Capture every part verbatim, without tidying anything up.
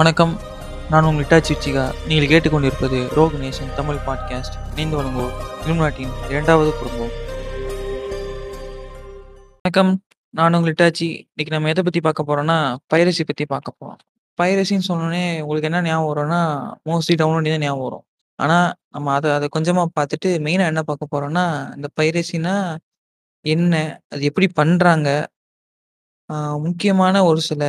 வணக்கம், நான் உங்கள் இட்டாச்சி உச்சிகா. நீங்கள் கேட்டுக்கொண்டிருப்பது ரோக் நேஷன் தமிழ் பாட்காஸ்ட். இணைந்து வழங்குவோம் இலுமினாட்டின் இரண்டாவது குடும்பம். வணக்கம், நான் உங்கள் இட்டாச்சி. இன்னைக்கு நம்ம எதை பற்றி பார்க்க போகிறோன்னா, பைரசி பற்றி பார்க்க போகிறோம். பைரசின்னு சொன்னோன்னே உங்களுக்கு என்ன ஞாபகம் வரும்னா, மோஸ்ட்லி டவுன்லோட் தான் ஞாபகம் வரும். ஆனால் நம்ம அதை அதை கொஞ்சமாக பார்த்துட்டு மெயினாக என்ன பார்க்க போகிறோன்னா, இந்த பைரசினா என்ன, அது எப்படி பண்ணுறாங்க, முக்கியமான ஒரு சில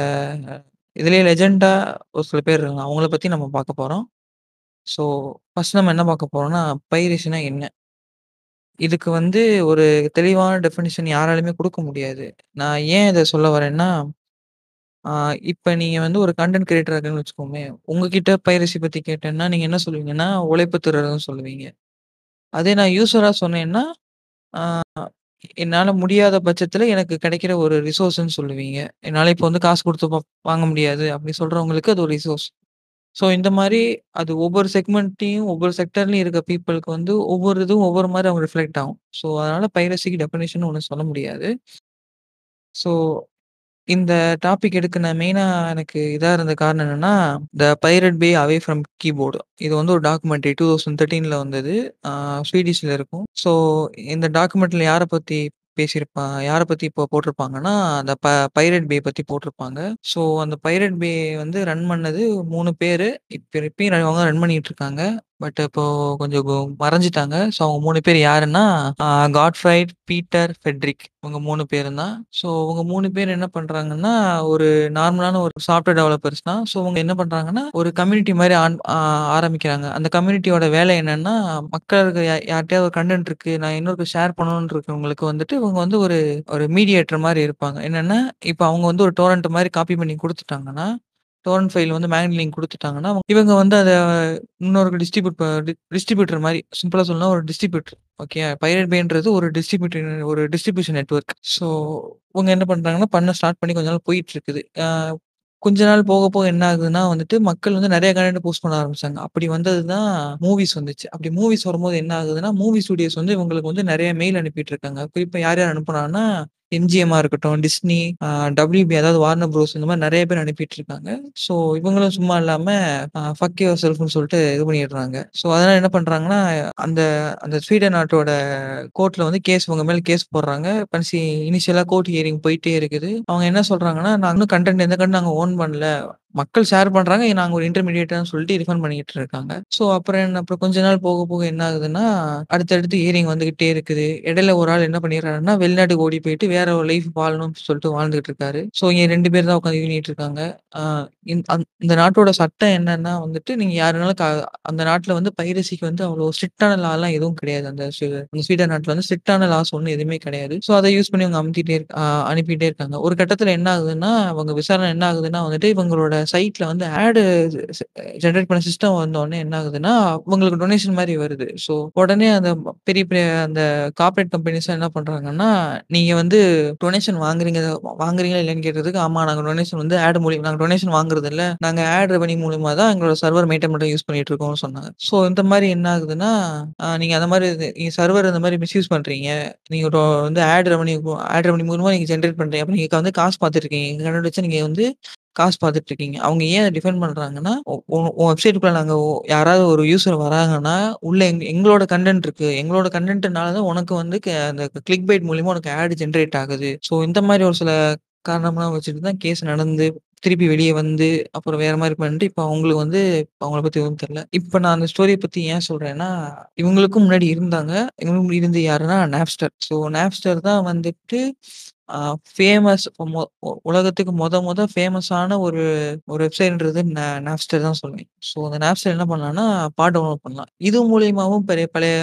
இதுலேயே லெஜெண்டாக ஒரு சில பேர் இருக்காங்க, அவங்கள பற்றி நம்ம பார்க்க போகிறோம். ஸோ ஃபஸ்ட் நம்ம என்ன பார்க்க போகிறோம்னா, பைரசினா என்ன? இதுக்கு வந்து ஒரு தெளிவான டெஃபினிஷன் யாராலுமே கொடுக்க முடியாது. நான் ஏன் இதை சொல்ல வரேன்னா, இப்போ நீங்கள் வந்து ஒரு கண்டென்ட் கிரியேட்டர் இருக்குன்னு வச்சுக்கோமே, உங்ககிட்ட பைரசி பற்றி கேட்டேன்னா நீங்கள் என்ன சொல்லுவீங்கன்னா, உழைப்பு திருடுறதுன்னு சொல்லுவீங்க. அதே நான் யூஸராக சொன்னேன்னா, என்னால் முடியாத பட்சத்தில் எனக்கு கிடைக்கிற ஒரு ரிசோர்ஸ்ன்னு சொல்லுவீங்க. என்னால் இப்போ வந்து காசு கொடுத்து வாங்க முடியாது அப்படின்னு சொல்கிறவங்களுக்கு அது ஒரு ரிசோர்ஸ். ஸோ இந்த மாதிரி அது ஒவ்வொரு செக்மெண்ட்டையும் ஒவ்வொரு செக்டர்லையும் இருக்க பீப்புளுக்கு வந்து ஒவ்வொரு இதுவும் ஒவ்வொரு மாதிரி அவங்க ரிஃப்ளெக்ட் ஆகும். ஸோ அதனால் பைரசிக்கு டெஃபினேஷன் ஒன்று சொல்ல முடியாது. ஸோ இந்த டாபிக் எடுக்க நான் மெயினாக எனக்கு இதாக இருந்த காரணம் என்னென்னா, the Pirate Bay away from keyboard. இது வந்து ஒரு டாக்குமெண்ட்ரி டூ தௌசண்ட் தேர்ட்டீனில் வந்தது, ஸ்வீடிஷில் இருக்கும். ஸோ இந்த டாக்குமெண்ட்டில் யாரை பற்றி பேசியிருப்பாங்க, யாரை பற்றி இப்போ போட்டிருப்பாங்கன்னா, அந்த ப பைரட் பே பற்றி போட்டிருப்பாங்க. ஸோ அந்த பைரட் பே வந்து ரன் பண்ணது மூணு பேர், இப்போ இப்பயும் அவங்க ரன் பண்ணிட்டு இருக்காங்க. பட் இப்போது கொஞ்சம் மறைஞ்சிட்டாங்க. ஸோ அவங்க மூணு பேர் யாருன்னா, காட்ஃப்ரைட், பீட்டர், ஃபெட்ரிக், இவங்க மூணு பேர் தான். ஸோ அவங்க மூணு பேர் என்ன பண்ணுறாங்கன்னா, ஒரு நார்மலான ஒரு சாஃப்ட்வேர் டெவலப்பர்ஸ் தான். ஸோ அவங்க என்ன பண்ணுறாங்கன்னா, ஒரு கம்யூனிட்டி மாதிரி ஆன் ஆரம்பிக்கிறாங்க. அந்த கம்யூனிட்டியோட வேலை என்னென்னா, மக்களுக்கு யார்கிட்டயாவது ஒரு கண்டென்ட் இருக்குது, நான் இன்னொருக்கு ஷேர் பண்ணணுன்னு இருக்கவங்களுக்கு வந்துட்டு இவங்க வந்து ஒரு ஒரு மீடியேட்டர் மாதிரி இருப்பாங்க. என்னென்னா, இப்போ அவங்க வந்து ஒரு டோரண்ட் மாதிரி காப்பி பண்ணி கொடுத்துட்டாங்கன்னா, டோரண்ட் ஃபைல் வந்து மேக்னெட் லிங்க் கொடுத்துட்டாங்கன்னா, இவங்க வந்து அதை இன்னொரு டிஸ்ட்ரிபியூட் டிஸ்ட்ரிபியூட்டர் மாதிரி, சிம்பிளாக சொல்லலாம் ஒரு டிஸ்ட்ரிபியூட்டர். ஓகே, பைரட் பேன்றது ஒரு டிஸ்ட்ரிபியூட்டர் ஒரு டிஸ்ட்ரிபியூஷன் நெட்வொர்க். ஸோ இவங்க என்ன பண்ணுறாங்கன்னா, பண்ண ஸ்டார்ட் பண்ணி கொஞ்ச நாள் போயிட்டு இருக்குது. கொஞ்ச நாள் போக போக என்ன ஆகுதுன்னா, வந்துட்டு மக்கள் வந்து நிறைய கண்டென்ட் போஸ்ட் பண்ண ஆரம்பிச்சாங்க. அப்படி வந்தது தான் மூவிஸ் வந்துச்சு. அப்படி மூவிஸ் வரும்போது என்ன ஆகுதுன்னா, மூவி ஸ்டுடியோஸ் வந்து இவங்களுக்கு வந்து நிறைய மெயில் அனுப்பிட்டு இருக்காங்க. குறிப்பா யார் யார் அனுப்புனாங்கன்னா, எம்ஜிஎம்மா இருக்கட்டும், டிஸ்னி, டபிள்யூபி, அதாவது வார்னர் ப்ரோஸ், இந்த மாதிரி நிறைய பேர் அனுப்பிட்டு இருக்காங்க. ஸோ இவங்களும் சும்மா இல்லாம ஃபக் யுவர் செல்ஃப்னு சொல்லிட்டு இது பண்ணிடுறாங்க. ஸோ அதனால என்ன பண்றாங்கன்னா, அந்த அந்த ஸ்வீடன் நாட்டோட கோர்ட்ல வந்து கேஸ், உங்க மேல கேஸ் போடுறாங்க. பன்சி இனிஷியலா கோர்ட் ஹியரிங் போயிட்டே இருக்குது. அவங்க என்ன சொல்றாங்கன்னா, நாங்களும் கண்டென்ட் எந்த கண்டு நாங்கள் ஓன் பண்ணல, மக்கள் ஷேர் பண்றாங்க, நாங்கள் ஒரு இன்டர்மீடியேட்டான்னு சொல்லிட்டு ரிஃபண்ட் பண்ணிட்டு இருக்காங்க. ஸோ அப்புறம் என்ன, அப்புறம் கொஞ்ச நாள் போக போக என்ன ஆகுதுன்னா, அடுத்தடுத்து ஹியரிங் வந்துகிட்டே இருக்குது. இடையில ஒரு ஆள் என்ன பண்ணிடுறாருன்னா, வெளிநாட்டுக்கு ஓடி போயிட்டு வேற ஒரு லைஃப் வாழணும்னு சொல்லிட்டு வாழ்ந்துகிட்டு இருக்காரு. ஸோ இங்க ரெண்டு பேர் தான் உட்காந்து யூனிட்டு இருக்காங்க. இந்த நாட்டோட சட்டம் என்னன்னா வந்துட்டு, நீங்க யாருனாலும் அந்த நாட்டுல வந்து பைரசிக்கு வந்து அவ்வளோ ஸ்ட்ரிக்டான லா எல்லாம் எதுவும் கிடையாது. அந்த ஸ்வீடன் நாட்டுல வந்து ஸ்ட்ரிக்டான லாஸ் ஒன்றும் எதுவுமே கிடையாது. ஸோ அதை யூஸ் பண்ணி அவங்க அமுத்திட்டே அனுப்பிட்டே இருக்காங்க. ஒரு கட்டத்துல என்ன ஆகுதுன்னா, அவங்க விசாரணை என்ன ஆகுதுன்னா, வந்துட்டு இவங்களோட சைட்ல வந்து ஆடு ஜென்ரேட் பண்ண சிஸ்டம் வந்தோடனே என்ன ஆகுதுன்னா, உங்களுக்கு டொனேஷன் மாதிரி வருது. ஸோ உடனே அந்த பெரிய பெரிய அந்த கார்பரேட் கம்பெனிஸ் என்ன பண்றாங்கன்னா, நீங்க வந்து டொனேஷன் வாங்குறீங்க வாங்குறீங்களா இல்லைன்னு கேட்டதுக்கு, ஆமா நாங்க டொனேஷன் வந்து ஆட் மூலியம், நாங்க டொனேஷன் வாங்குறது இல்ல, நாங்க ஆட் ரெவன்யூ மூலியமா தான் எங்களோட சர்வர் மெயின்டைன் பண்ண யூஸ் பண்ணிட்டு இருக்கோம்னு சொன்னாங்க. ஸோ இந்த மாதிரி என்ன ஆகுதுன்னா, நீங்க அந்த மாதிரி நீங்க சர்வர் இந்த மாதிரி மிஸ்யூஸ் பண்றீங்க, நீங்க வந்து ஆட் ரெவன்யூ ஆட் ரெவன்யூ மூலமா நீங்க ஜென்ரேட் பண்றீங்க, அப்ப நீங்க வந்து காசு பார்த்துட்டு இருக்கீங்க, எங்க கண்டு வச்சு நீங்க வந்து காசு பார்த்துட்டு இருக்கீங்க. அவங்க ஏன் அதை டிஃபெண்ட் பண்ணுறாங்கன்னா, வெப்சைட்டுக்குள்ள நாங்கள் யாராவது ஒரு யூஸர் வராங்கன்னா, உள்ள எங் எங்களோட கண்டென்ட் இருக்கு, எங்களோட கண்டென்ட்னால தான் உனக்கு வந்து அந்த கிளிக் பைட் மூலியமா உனக்கு ஆட் ஜென்ரேட் ஆகுது. ஸோ இந்த மாதிரி ஒரு சில காரணம்லாம் வச்சுட்டு தான் கேஸ் நடந்து திருப்பி வெளியே வந்து அப்புறம் வேற மாதிரி பண்ணிட்டு இப்போ அவங்களுக்கு வந்து அவங்கள பத்தி எதுவும் தெரியல. இப்போ நான் அந்த ஸ்டோரியை பத்தி ஏன் சொல்றேன்னா, இவங்களுக்கும் முன்னாடி இருந்தாங்க. இவங்களுக்கு இருந்து யாருன்னா, நாப்ஸ்டர். ஸோ நாப்ஸ்டர் தான் வந்துட்டு ஃபேமஸ், உலகத்துக்கு மொத மொத ஃபேமஸான ஒரு ஒரு வெப்சைட்ன்றது நாப்ஸ்டர் தான் சொல்லுவேன். ஸோ அந்த நாப்ஸ்டர் என்ன பண்ணலாம்னா, பாட்டு டவுன்லோட் பண்ணலாம். இது மூலியமாவும் பெரிய பழைய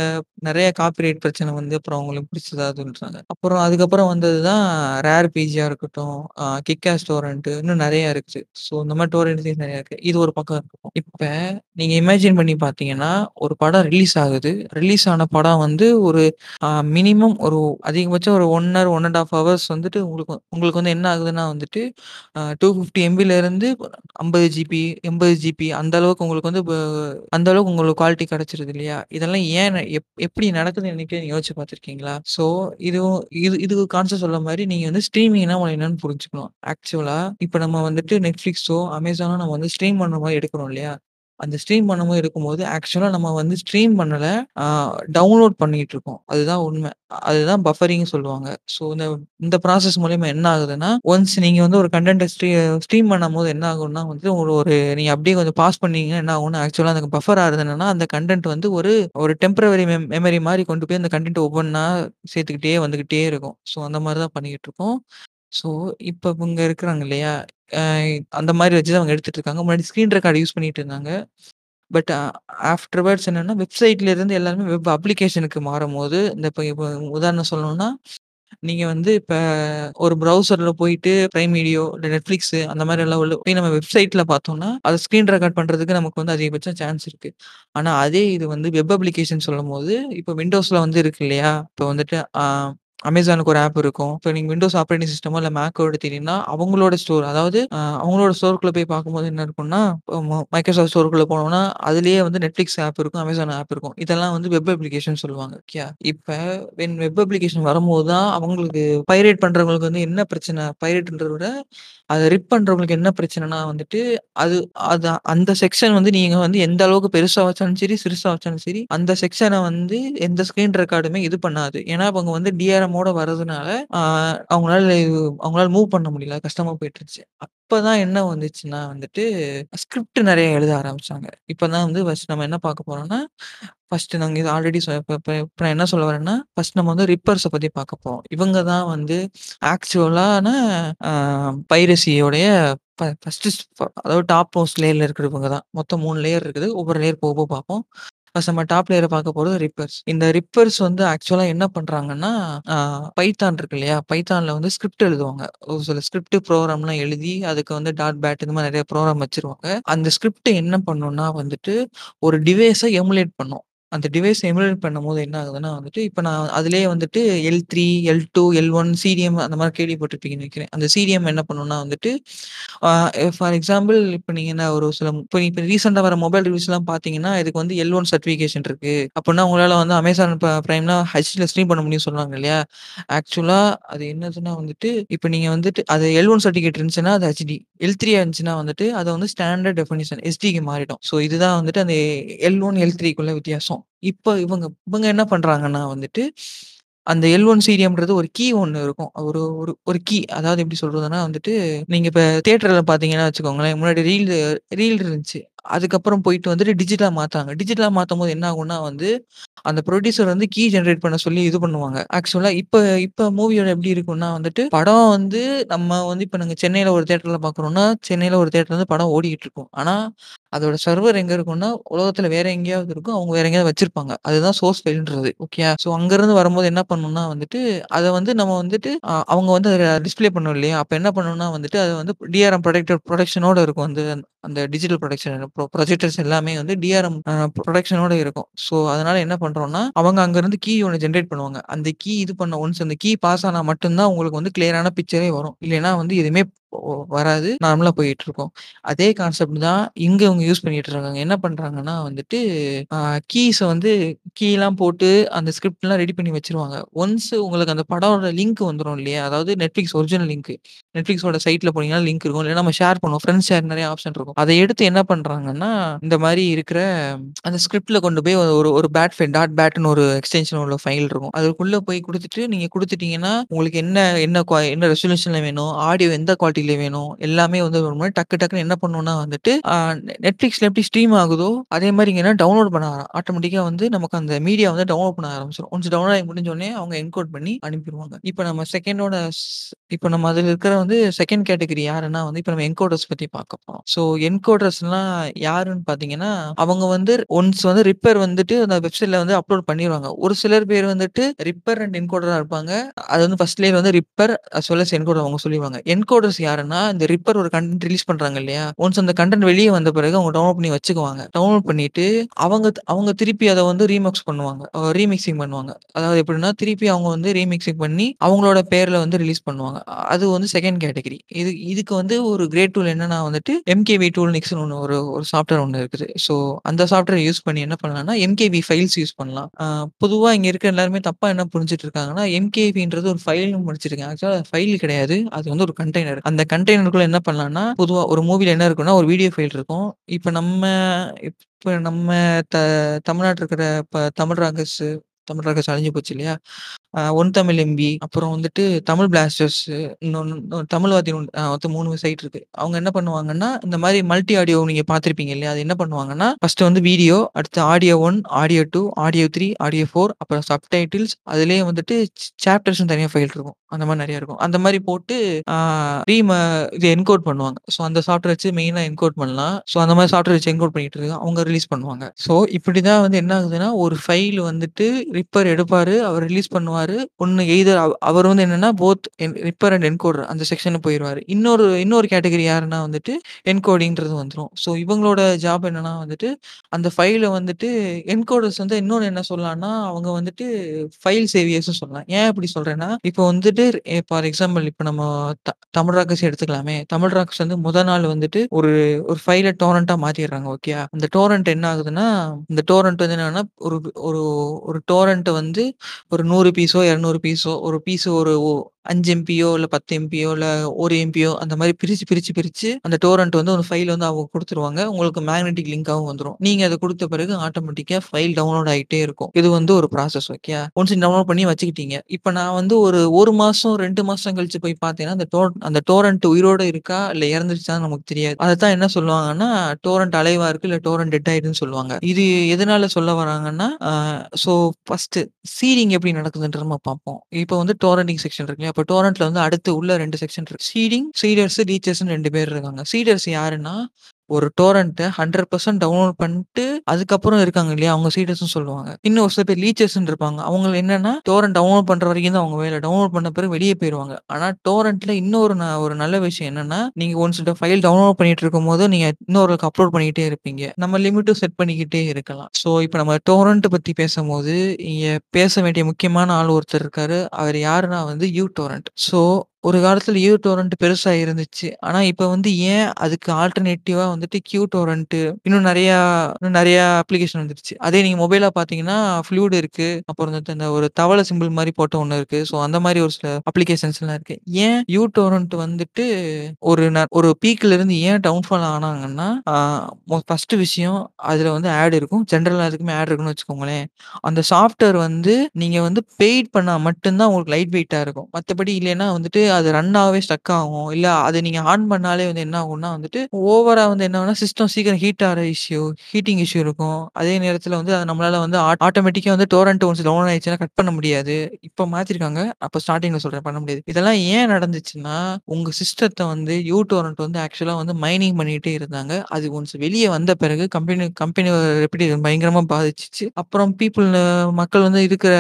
நிறைய காப்பிரைட் பிரச்சனை வந்து அப்புறம் அவங்களுக்கு பிடிச்சதாதுன்றாங்க. அப்புறம் அதுக்கப்புறம் வந்தது தான் ரேர் பிஜியா இருக்கட்டும், கிக்காஸ் டோரண்ட், இன்னும் நிறைய இருக்குது. ஸோ இந்த மாதிரி டோரண்ட் நிறைய இருக்கு. இது ஒரு பக்கம் இருக்கும். இப்போ நீங்க இமேஜின் பண்ணி பார்த்தீங்கன்னா, ஒரு படம் ரிலீஸ் ஆகுது. ரிலீஸ் ஆன படம் வந்து ஒரு மினிமம் ஒரு அதிகபட்சம் ஒரு one hour one and half hours வந்துட்டு உங்களுக்கு உங்களுக்கு வந்து என்ன ஆகுதுன்னா வந்துட்டு டூ ஃபிஃப்டி எம்பிலேருந்து ஐம்பது ஜிபி எண்பது ஜிபி அந்த அளவுக்கு உங்களுக்கு வந்து அந்த அளவுக்கு உங்களுக்கு குவாலிட்டி கிடைச்சிருது இல்லையா? இதெல்லாம் ஏன் எப்படி நடக்குதுன்னு நினைக்க யோசிச்சு பார்த்துருக்கீங்களா? ஸோ இதுவும் இது இதுக்கு கான்செப்ட் சொல்ல மாதிரி நீங்கள் வந்து ஸ்ட்ரீமிங்னா என்னன்னு புரிஞ்சுக்கணும். ஆக்சுவலாக இப்போ நம்ம வந்துட்டு நெட்ஃப்ளிக்ஸோ அமேசானோ நம்ம வந்து ஸ்ட்ரீம் பண்ணுற மாதிரி எடுக்கிறோம் இல்லையா? அந்த ஸ்ட்ரீம் பண்ணும்போது இருக்கும்போது ஆக்சுவலாக நம்ம வந்து ஸ்ட்ரீம் பண்ணலை, டவுன்லோட் பண்ணிகிட்டு இருக்கோம். அதுதான் உண்மை, அதுதான் பஃபரிங் சொல்லுவாங்க. ஸோ இந்த இந்த ப்ராசஸ் மூலமா என்ன ஆகுதுன்னா, ஒன்ஸ் நீங்கள் வந்து ஒரு கண்டென்ட்டை ஸ்ட்ரீ ஸ்ட்ரீம் பண்ணும் போது என்ன ஆகும்னா வந்து ஒரு ஒரு நீங்கள் அப்படியே கொஞ்சம் பாஸ் பண்ணீங்கன்னா என்ன ஆகும்னா, ஆக்சுவலாக அந்த பஃபர் ஆகுதுன்னா அந்த கண்டென்ட் வந்து ஒரு ஒரு டெம்பரவரி மெம் மெமரி மாதிரி கொண்டு போய் அந்த கண்டென்ட் ஒவ்வொன்றா சேர்த்துக்கிட்டே வந்துக்கிட்டே இருக்கும். ஸோ அந்த மாதிரி தான் பண்ணிக்கிட்டு இருக்கோம். ஸோ இப்போ இவங்க இருக்கிறாங்க இல்லையா, அந்த மாதிரி வச்சு தான் அவங்க எடுத்துகிட்டு இருக்காங்க. முன்னாடி ஸ்க்ரீன் ரெக்கார்டு யூஸ் பண்ணிகிட்டு இருந்தாங்க. பட் ஆஃப்டர்வேர்ட்ஸ் என்னென்னா, வெப்சைட்லேருந்து எல்லாருமே வெப் அப்ளிகேஷனுக்கு மாறும் போது இந்த இப்போ இப்போ உதாரணம் சொல்லணும்னா, நீங்கள் வந்து இப்போ ஒரு ப்ரௌசரில் போயிட்டு ப்ரைம் வீடியோ இல்லை நெட்ஃப்ளிக்ஸு அந்த மாதிரி எல்லாம் உள்ள போய் நம்ம வெப்சைட்டில் பார்த்தோம்னா அதை ஸ்க்ரீன் ரெக்கார்ட் பண்ணுறதுக்கு நமக்கு வந்து அதிகபட்சம் சான்ஸ் இருக்குது. ஆனால் அதே இது வந்து வெப் அப்ளிகேஷன் சொல்லும் போது இப்போ விண்டோஸில் வந்து இருக்கு இல்லையா, இப்போ வந்துட்டு அமேசானுக்கு ஒரு ஆப் இருக்கும். இப்போ நீங்கள் விண்டோஸ் ஆப்ரேட்டிங் சிஸ்டமோ இல்லை மேக்கோ எடுத்தீங்கன்னா அவங்களோட ஸ்டோர், அதாவது அவங்களோட ஸ்டோருக்குள்ளே போய் பார்க்கும்போது என்ன இருக்குன்னா, மைக்ரோசாஃப்ட் ஸ்டோருக்குள்ளே போனோம்னா அதுலேயே வந்து நெட்ஃப்ளிக்ஸ் ஆப் இருக்கும், அமேசான் ஆப் இருக்கும். இதெல்லாம் வந்து வெப் அப்ளிகேஷன் சொல்லுவாங்க. ஓகே, இப்போ வென் வெப் அப்ளிகேஷன் வரும்போது தான் அவங்களுக்கு பைரேட் பண்ணுறவங்களுக்கு வந்து என்ன பிரச்சனை, பைரேட்ன்றத விட அதை ரிப் பண்ணுறவங்களுக்கு என்ன பிரச்சனைனா வந்துட்டு அது அது அந்த செக்ஷன் வந்து நீங்கள் வந்து எந்த அளவுக்கு பெருசாக வச்சாலும் சரி சிறுசாக வச்சாலும் சரி அந்த செக்ஷனை வந்து எந்த ஸ்க்ரீன் ரெக்கார்டுமே இது பண்ணாது. ஏன்னா அவங்க வந்து டிஆர்எம் மோட வரதுனால அவங்களால அவங்களால மூவ் பண்ண முடியல, கஷ்டமா போயிட்டு இருந்துச்சு. இப்போதான் என்ன வந்துச்சுன்னா வந்துட்டு ஸ்கிரிப்ட் நிறைய எழுத ஆரம்பிச்சாங்க. இப்போதான் வந்து ஃபர்ஸ்ட் நம்ம என்ன பார்க்க போறோம்னா, ஃபர்ஸ்ட் நாங்கள் இது ஆல்ரெடி இப்போ என்ன சொல்ல வரேன்னா, ஃபர்ஸ்ட் நம்ம வந்து ரிப்பர்ஸை பற்றி பார்க்க போகிறோம். இவங்க தான் வந்து ஆக்சுவலான பைரசியோடைய ஃபர்ஸ்ட், அதாவது டாப் மோஸ்ட் லேயர்ல இருக்கிறவங்க தான். மொத்தம் மூணு லேயர் இருக்குது, ஒவ்வொரு லேயர் போக போக பார்ப்போம். ஃபர்ஸ்ட் நம்ம டாப் லேயரை பார்க்க போகிறது ரிப்பர்ஸ். இந்த ரிப்பர்ஸ் வந்து ஆக்சுவலாக என்ன பண்ணுறாங்கன்னா, பைத்தான் இருக்கு இல்லையா, பைத்தானில் வந்து ஸ்கிரிப்ட் எழுதுவாங்க. ஒரு சில ஸ்கிரிப்ட் ப்ரோக்ராம்லாம் எழுதி அதுக்கு வந்து டாட் பேட் இந்த மாதிரி நிறைய ப்ரோக்ராம் வச்சிருவாங்க. அந்த ஸ்கிரிப்ட் என்ன பண்ணணும்னா வந்துட்டு ஒரு டிவைஸை எமுலேட் பண்ணும். அந்த டிவைஸ் எமுலேட் பண்ணும் போது என்ன ஆகுதுன்னா வந்துட்டு, இப்போ நான் அதிலே வந்துட்டு L three L two L one CDM அந்த மாதிரி கேள்விப்பட்டிருப்பீங்கன்னு நினைக்கிறேன். அந்த சிடிஎம் என்ன பண்ணுன்னா வந்துட்டு, ஃபார் எக்ஸாம்பிள் இப்போ நீங்கள் என்ன ஒரு சில இப்போ இப்போ ரீசெண்டாக வர மொபைல் ரிவ்யூஸ்லாம் பார்த்தீங்கன்னா இதுக்கு வந்து எல் ஒன் சர்டிஃபிகேஷன் இருக்கு அப்படின்னா உங்களால் வந்து அமேசான் பிரைம்லாம் ஹெச்டியில் ஸ்ட்ரீம் பண்ண முடியும்னு சொல்லுவாங்க இல்லையா? ஆக்சுவலாக அது என்னதுன்னா வந்துட்டு இப்போ நீங்கள் வந்துட்டு அது எல் ஒன் சர்டிஃபிகேட் இருந்துச்சுன்னா அது ஹெச்டி, எல் த்ரீ இருந்துச்சுன்னா வந்துட்டு அதை வந்து ஸ்டாண்டர்ட் டெஃபினிஷன் எஸ்டிக்கு மாறிடும். ஸோ இதுதான் வந்துட்டு அந்த எல் ஒன் எல் த்ரீக்குள்ள வித்தியாசம். இப்போ இவங்க இவங்க என்ன பண்றாங்கன்னா வந்துட்டு, அந்த எல் ஒன் சீரியம்ன்றது ஒரு கீ ஒன்று இருக்கும், ஒரு ஒரு ஒரு கீ, அதாவது எப்படி சொல்றதுன்னா வந்துட்டு நீங்க இப்போ தியேட்டர்ல பாத்தீங்கன்னா வச்சுக்கோங்களேன், முன்னாடி ரீல் ரீல் இருந்துச்சு, அதுக்கப்புறம் போயிட்டு வந்துட்டு டிஜிட்டலா மாத்தாங்க. டிஜிட்டலா மாத்தும் போது என்ன ஆகும்னா வந்து அந்த ப்ரொடியூசர் வந்து கீ ஜென்ரேட் பண்ண சொல்லி இது பண்ணுவாங்க. ஆக்சுவலா இப்ப இப்ப மூவியோட எப்படி இருக்கும்னா வந்துட்டு, படம் வந்து நம்ம வந்து இப்ப நாங்க சென்னையில ஒரு தியேட்டர்ல பாக்குறோம்னா சென்னையில ஒரு தியேட்டர்ல வந்து படம் ஓடிட்டு இருக்கும். ஆனா அதோட சர்வர் எங்க இருக்கும்னா உலகத்துல வேற எங்கேயாவது இருக்கும், அவங்க வேற எங்கேயாவது வச்சிருப்பாங்க. அதுதான் சோர்ஸ் ஃபைல்ன்றது. ஓகே, ஸோ அங்க இருந்து வரும்போது என்ன பண்ணணும்னா வந்துட்டு அதை வந்து நம்ம வந்துட்டு அவங்க வந்து அதை டிஸ்பிளே பண்ணோம் இல்லையா? அப்ப என்ன பண்ணணும்னா வந்துட்டு அது வந்து டிஆர்எம் ப்ரொடக்டர் ப்ரொடக்ஷனோட இருக்கும். வந்து அந்த டிஜிட்டல் ப்ரொடக்ஷன் ப்ரொஜெக்டர்ஸ் எல்லாமே வந்து டிஆர்எம் ப்ரொடக்ஷனோட இருக்கும். ஸோ அதனால என்ன பண்றோம்னா அவங்க அங்கிருந்து கீ ஒன்று ஜென்ரேட் பண்ணுவாங்க. அந்த கீ இது பண்ண ஒன்ஸ் அந்த கீ பாஸ் ஆனா மட்டும்தான் உங்களுக்கு வந்து கிளியரான பிக்சரே வரும். இல்லைன்னா வந்து எதுவுமே வராது, நார்மலா போயிட்டு இருக்கோம். அதே கான்செப்ட் தான் இங்க இவங்க யூஸ் பண்ணிட்டு இருக்காங்க. என்ன பண்றாங்கன்னா வந்துட்டு கீஸை வந்து கீலாம் போட்டு அந்த ஸ்கிரிப்ட் எல்லாம் ரெடி பண்ணி வச்சிருவாங்க. ஒன்ஸ் உங்களுக்கு அந்த படோட லிங்க் வந்துடும் இல்லையா, அதாவது நெட்ஃபிளிக்ஸ் ஒரிஜினல் லிங்க், நெட்ஃபிளிக்ஸோட சைட்ல போனீங்கன்னா லிங்க் இருக்கும். இல்லைன்னா நம்ம ஷேர் பண்ணுவோம், ஃப்ரெண்ட்ஸ் ஷேர் நிறைய ஆப்ஷன் இருக்கும். அதை எடுத்து என்ன பண்றாங்கன்னா இந்த மாதிரி இருக்கிற அந்த ஸ்கிரிப்ட்ல கொண்டு போய் ஒரு ஒரு பேட் ஃபைல், டாட் பேட்னு ஒரு எக்ஸ்டென்ஷன் உள்ள ஃபைல் இருக்கும், அதுக்குள்ள போய் கொடுத்துட்டு நீங்க கொடுத்துட்டீங்கன்னா உங்களுக்கு என்ன என்ன என்ன ரெசல்யூஷன்ல வேணும், ஆடியோ எந்த குவாலிட்டி வேணும், எல்லாமே வந்து ஒரு டக்கு டக்குன்னு என்ன பண்ணணும்னா வந்துட்டு நெட்ஃபிளிக்ஸ்ல எப்படி ஸ்ட்ரீம் ஆகுதோ அதே மாதிரி இங்க டவுன்லோட் பண்ண ஆட்டோமேட்டிக்கா வந்து நமக்கு அந்த மீடியா வந்து டவுன்லோட் பண்ண ஆரம்பிச்சிடும். ஒன்ஸ் டவுன்லோட் ஆகி முடிஞ்சோடனே அவங்க என்கோட் பண்ணி அனுப்பிடுவாங்க. இப்போ நம்ம செகண்டோட இப்போ நம்ம அதில் இருக்கிற வந்து செகண்ட் கேட்டகரி யாருன்னா வந்து இப்போ நம்ம என்கோடர்ஸ் பத்தி பார்க்க போறோம். ஸோ என்கோடர்ஸ்லாம் யாருன்னு பாத்தீங்கன்னா, அவங்க வந்து ஒன்ஸ் வந்து ரிப்பேர் வந்துட்டு அந்த வெப்சைட்ல வந்து அப்லோட் பண்ணிடுவாங்க. ஒரு சிலர் பேர் வந்துட்டு ரிப்பேர் அண்ட் என்கோடரா இருப்பாங்க. அது வந்து ஃபர்ஸ்ட் லேயர் வந்து repair as well as encoder அவங்க சொல்லிடுவாங்க. என்கோடர்ஸ் யாருன்னா, இந்த ரிப்பர் ஒரு கண்டென்ட் ரிலீஸ் பண்றாங்க இல்லையா, ஒன்ஸ் அந்த கண்டென்ட் வெளியே வந்த பிறகு அவங்க டவுன்லோட் பண்ணி வச்சுக்குவாங்க. டவுன்லோட் பண்ணிட்டு அவங்க அவங்க திருப்பி அதை வந்து ரீமிக்ஸ் பண்ணுவாங்க, ரீமிக்சிங் பண்ணுவாங்க. அதாவது எப்படின்னா, திருப்பி அவங்க வந்து ரீமிக்சிங் பண்ணி அவங்களோட பேர்ல வந்து ரிலீஸ் பண்ணுவாங்க. அது வந்து செகண்ட் கேட்டகரி. இது இதுக்கு வந்து ஒரு கிரேட் டூல் என்னன்னா வந்துட்டு எம்கேவி டூல் நிக்ஸ்னு ஒன்று ஒரு ஒரு சாஃப்ட்வேர் ஒன்று இருக்குது. ஸோ அந்த சாஃப்ட்வேர் யூஸ் பண்ணி என்ன பண்ணலாம்னா எம்கேவி ஃபைல்ஸ் யூஸ் பண்ணலாம். பொதுவாக இங்கே இருக்க எல்லாருமே தப்பா என்ன புரிஞ்சுட்டு இருக்காங்கன்னா, எம்கேவின்றது ஒரு ஃபைல்னு முடிச்சிருக்காங்க. ஆக்சுவலாக ஃபைல் கிடையாது, அது வந்து ஒரு கண்டெய்னர். அந்த கண்டெய்னருக்குள்ள என்ன பண்ணலாம்னா, பொதுவாக ஒரு மூவியில் என்ன இருக்குன்னா ஒரு வீடியோ ஃபைல் இருக்கும். இப்போ நம்ம இப்போ நம்ம த தமிழ்நாட்டில் இருக்கிற இப்போ தமிழ் ராக்கர்ஸ் தமிழ் ராக்கர்ஸ் அழிஞ்சு போச்சு இல்லையா, ஒன் தமிழ் எம்பி, அப்புறம் வந்துட்டு தமிழ் பிளாஸ்டர்ஸ், இன்னொன்று தமிழ்வாதி, மொத்தம் மூணு சைட் இருக்கு. அவங்க என்ன பண்ணுவாங்கன்னா, இந்த மாதிரி மல்டி ஆடியோ நீங்க பார்த்துருப்பீங்க இல்லையா, அது என்ன பண்ணுவாங்கன்னா ஃபர்ஸ்ட் வந்து வீடியோ, அடுத்து audio one, audio two, audio three, audio four, அப்புறம் சப்டைட்டில்ஸ், அதுலேயே வந்துட்டு சாப்டர்ஸ் தனியாக ஃபைல் இருக்கும். அந்த மாதிரி நிறைய இருக்கும். அந்த மாதிரி போட்டு ரீம இது என்கோட் பண்ணுவாங்க. ஸோ அந்த சாஃப்ட்வேர் வச்சு மெயினாக என்கோட் பண்ணலாம். ஸோ அந்த மாதிரி சாஃப்ட்வேர் வச்சு என்கோட் பண்ணிட்டு இருக்காங்க, அவங்க ரிலீஸ் பண்ணுவாங்க. ஸோ இப்படிதான் வந்து என்ன ஆகுதுன்னா, ஒரு ஃபைல் வந்துட்டு ரிப்பர் எடுப்பாரு, அவர் ரிலீஸ் பண்ணுவாங்க. ஒன்னு எய்தர் அவர் வந்து என்னன்னா போத் ரிப்பர் அண்ட் என்கோடர் அந்த செக்ஷன் போயிருவாரு. இன்னொரு இன்னொரு கேட்டகரி யாருன்னா வந்துட்டு என்கோடிங்கிறது வந்துடும். ஸோ இவங்களோட ஜாப் என்னன்னா வந்துட்டு அந்த ஃபைல வந்துட்டு என்கோடர்ஸ் வந்து இன்னொன்னு என்ன சொல்லலாம்னா, அவங்க வந்துட்டு ஃபைல் சேவியர்ஸ் சொல்லலாம். ஏன் இப்படி சொல்றேன்னா, இப்போ வந்துட்டு ஃபார் எக்ஸாம்பிள் இப்போ நம்ம தமிழ் ராக்கர்ஸ் எடுத்துக்கலாமே. தமிழ் ராக்கர்ஸ் வந்து முதல் நாள் வந்துட்டு ஒரு ஒரு ஃபைல டோரண்டா மாத்திடுறாங்க. ஓகே, அந்த டோரண்ட் என்ன ஆகுதுன்னா, இந்த டோரண்ட் வந்து என்னன்னா ஒரு ஒரு டோரண்ட் வந்து ஒரு நூறு பீஸோ இரநூறு பீஸோ ஒரு பீஸோ ஒரு அஞ்சு எம்பியோ இல்லை பத்து எம்பியோ இல்லை ஒரு எம்பியோ அந்த மாதிரி பிரிச்சு பிரிச்சு பிரிச்சு அந்த டோரண்ட் வந்து ஒரு ஃபைல் வந்து அவங்க கொடுத்துருவாங்க. உங்களுக்கு மேக்னெட்டிக் லிங்காகவும் வந்துடும். நீங்க அதை கொடுத்த பிறகு ஆட்டோமேட்டிக்கா ஃபைல் டவுன்லோட் ஆகிட்டே இருக்கும். இது வந்து ஒரு ப்ராசஸ். ஓகே, ஒன்ஸ் டவுன்லோட் பண்ணி வச்சுக்கிட்டீங்க. இப்போ நான் வந்து ஒரு ஒரு மாசம் ரெண்டு மாசம் கழிச்சு போய் பார்த்தீங்கன்னா அந்த டோ அந்த டோரண்ட் உயிரோட இருக்கா இல்லை இறந்துருச்சான்னு நமக்கு தெரியாது. அதைத்தான் என்ன சொல்லுவாங்கன்னா டோரண்ட் அலைவா இருக்கு இல்லை டோரண்ட் டெட் ஆயிடுன்னு சொல்லுவாங்க. இது எதனால சொல்ல வராங்கன்னா, ஸோ ஃபர்ஸ்ட் சீடிங் எப்படி நடக்குதுன்ற நம்ம பார்ப்போம். இப்போ வந்து டோரண்டிங் செக்ஷன் இருக்கு. இப்போ டோரண்ட்ல வந்து அடுத்து உள்ள ரெண்டு செக்ஷன் இருக்கு, சீடிங் சீடர்ஸ், ரீச்சர்ஸ் ரெண்டு பேர் இருக்காங்க. சீடர்ஸ் யாருன்னா, ஒரு டோரண்ட்டை ஹண்ட்ரட் பர்சன்ட் டவுன்லோட் பண்ணிட்டு அதுக்கப்புறம் இருக்காங்க இல்லையா, அவங்க சீடர்ஸ்ன்னு சொல்லுவாங்க. இன்னும் ஒரு சில பேர் லீச்சர்ஸ் இருப்பாங்க. அவங்க என்னன்னா டோரண்ட் டவுன்லோட் பண்ற வரைக்கும் தான் அவங்க வேலை, டவுன்லோட் பண்ண பிறகு வெளியே போயிருவாங்க. ஆனா டோரண்ட்ல இன்னொரு ஒரு நல்ல விஷயம் என்னன்னா, நீங்க ஒன்ஸ் ஃபைல் டவுன்லோட் பண்ணிட்டு இருக்கும் போது நீங்க இன்னொருக்கு அப்லோட் பண்ணிக்கிட்டே இருப்பீங்க. நம்ம லிமிட்டும் செட் பண்ணிக்கிட்டே இருக்கலாம். ஸோ இப்போ நம்ம டோரண்ட் பத்தி பேசும்போது இங்க பேச வேண்டிய முக்கியமான ஆள் ஒருத்தர் இருக்காரு. அவர் யாருன்னா வந்து யூடோரண்ட். ஸோ ஒரு காலத்துல யூ டோரண்ட் பெருசா இருந்துச்சு. ஆனா இப்ப வந்து ஏன் அதுக்கு ஆல்டர்னேட்டிவா வந்துட்டு கியூ டோரண்ட் இன்னும் நிறைய இன்னும் நிறைய அப்ளிகேஷன் வந்துருச்சு. அதே நீங்க மொபைலா பாத்தீங்கன்னா ஃப்ளூட் இருக்கு, அப்புறம் இந்த ஒரு தவளை சிம்பிள் மாதிரி போட்ட ஒண்ணு இருக்கு. ஸோ அந்த மாதிரி ஒரு சில அப்ளிகேஷன்ஸ் எல்லாம் இருக்கு. ஏன் யூ டோரண்ட் வந்துட்டு ஒரு ஒரு பீக்ல இருந்து ஏன் டவுன்ஃபால் ஆனாங்கன்னா, ஃபர்ஸ்ட் விஷயம் அதுல வந்து ஆட் இருக்கும். ஜென்ரலா அதுக்குமே ஆட் இருக்குன்னு வச்சுக்கோங்களேன். அந்த சாஃப்ட்வேர் வந்து நீங்க வந்து பெய்ட் பண்ணா மட்டும்தான் உங்களுக்கு லைட் வெயிட்டா இருக்கும். மற்றபடி இல்லைன்னா வந்துட்டு அது ரன் ஆகவே ஸ்டக் ஆகும். இல்ல அது நீங்க ஆன் பண்ணாலே வந்து என்ன ஆகும்னா வந்துட்டு ஓவரா வந்து என்ன ஆகும்னா சிஸ்டம் சீக்கிரம் ஹீட் ஆகிற இஷ்யூ, ஹீட்டிங் இஷ்யூ இருக்கும். அதே நேரத்துல வந்து நம்மளால வந்து ஆட்டோமேட்டிக்கா வந்து டோரண்ட் ஒன்ஸ் டவுன் ஆயிடுச்சுன்னா கட் பண்ண முடியாது. இப்ப மாத்திருக்காங்க, அப்ப ஸ்டார்டிங்ல சொல்றேன் பண்ண முடியாது. இதெல்லாம் ஏன் நடந்துச்சுன்னா, உங்க சிஸ்டத்தை வந்து யூ டோரண்ட் வந்து ஆக்சுவலா வந்து மைனிங் பண்ணிட்டே இருந்தாங்க. அது ஒன்ஸ் வெளியே வந்த பிறகு கம்பெனி கம்பெனி எப்படி பயங்கரமா பாதிச்சிச்சு. அப்புறம் பீப்புள் மக்கள் வந்து இருக்கிற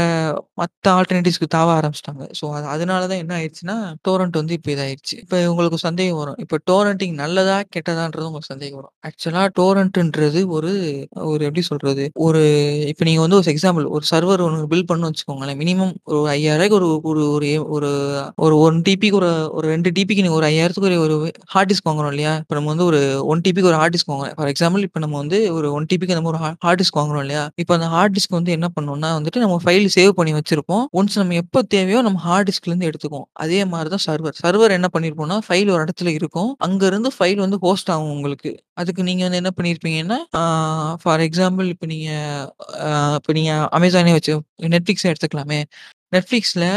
மற்ற ஆல்டர்னேட்டிவ்ஸ்க்கு தாவ ஆரம்பிச்சிட்டாங்க. ஸோ அதனாலதான் என்ன ஆயிடுச்சுன்னா டோரண்ட் வந்து இப்ப இதாயிருச்சு. இப்ப உங்களுக்கு சந்தேகம் வரும், இப்ப டோரண்டிங் நல்லதா கெட்டதான்றது உங்களுக்கு சந்தேகம் வரும். ஆக்சுவலா டோரண்ட்ன்றது ஒரு ஒரு எப்படி சொல்றது, ஒரு இப்ப நீங்க வந்து ஒரு எக்ஸாம்பிள் ஒரு சர்வர் ஒன்று பில்ட் பண்ணு வச்சுக்கோங்களேன். மினிமம் ஒரு ஐயாயிரம் ஒரு ஒரு ஒரு ஒரு ஒன் டிபிக்கு ஒரு ஒரு ரெண்டு டிபிக்கு நீங்க ஒரு ஐயாயிரத்துக்கு ஒரு ஹார்ட் டிஸ்க் வாங்குறோம் இல்லையா. இப்ப நம்ம வந்து ஒரு ஒன் டிபிக்கு ஒரு ஹார்ட் டிஸ்க் வாங்குறோம். ஃபார் எக்ஸாம்பிள் இப்ப நம்ம வந்து ஒரு ஒன் டிபிக்கு நம்ம ஒரு ஹார்ட் டிஸ்க் வாங்குறோம் இல்லையா. இப்ப அந்த ஹார்ட் டிஸ்க் வந்து என்ன பண்ணோம்னா வந்துட்டு நம்ம ஃபைல் சேவ் பண்ணி வச்சிருப்போம். ஒன்ஸ் நம்ம எப்போ தேவையோ நம்ம ஹார்ட் டிஸ்க்ல இருந்து எடுத்துக்கோம். அதே மாதிரி தான் சர்வர் சர்வர் என்ன பண்ணிருப்போம்னா, ஃபைல் ஒரு இடத்துல இருக்கும், அங்க இருந்து ஃபைல் வந்து ஹோஸ்ட் ஆகும். உங்களுக்கு அதுக்கு நீங்க வந்து என்ன பண்ணிருப்பீங்கன்னா, ஃபார் எக்ஸாம்பிள் இப்ப நீங்க இப்ப நீங்க அமேசானே வச்சு நெட்ஃபிளிக்ஸ் எடுத்துக்கலாமே. நெட்ஃபிளிக்ஸ்ல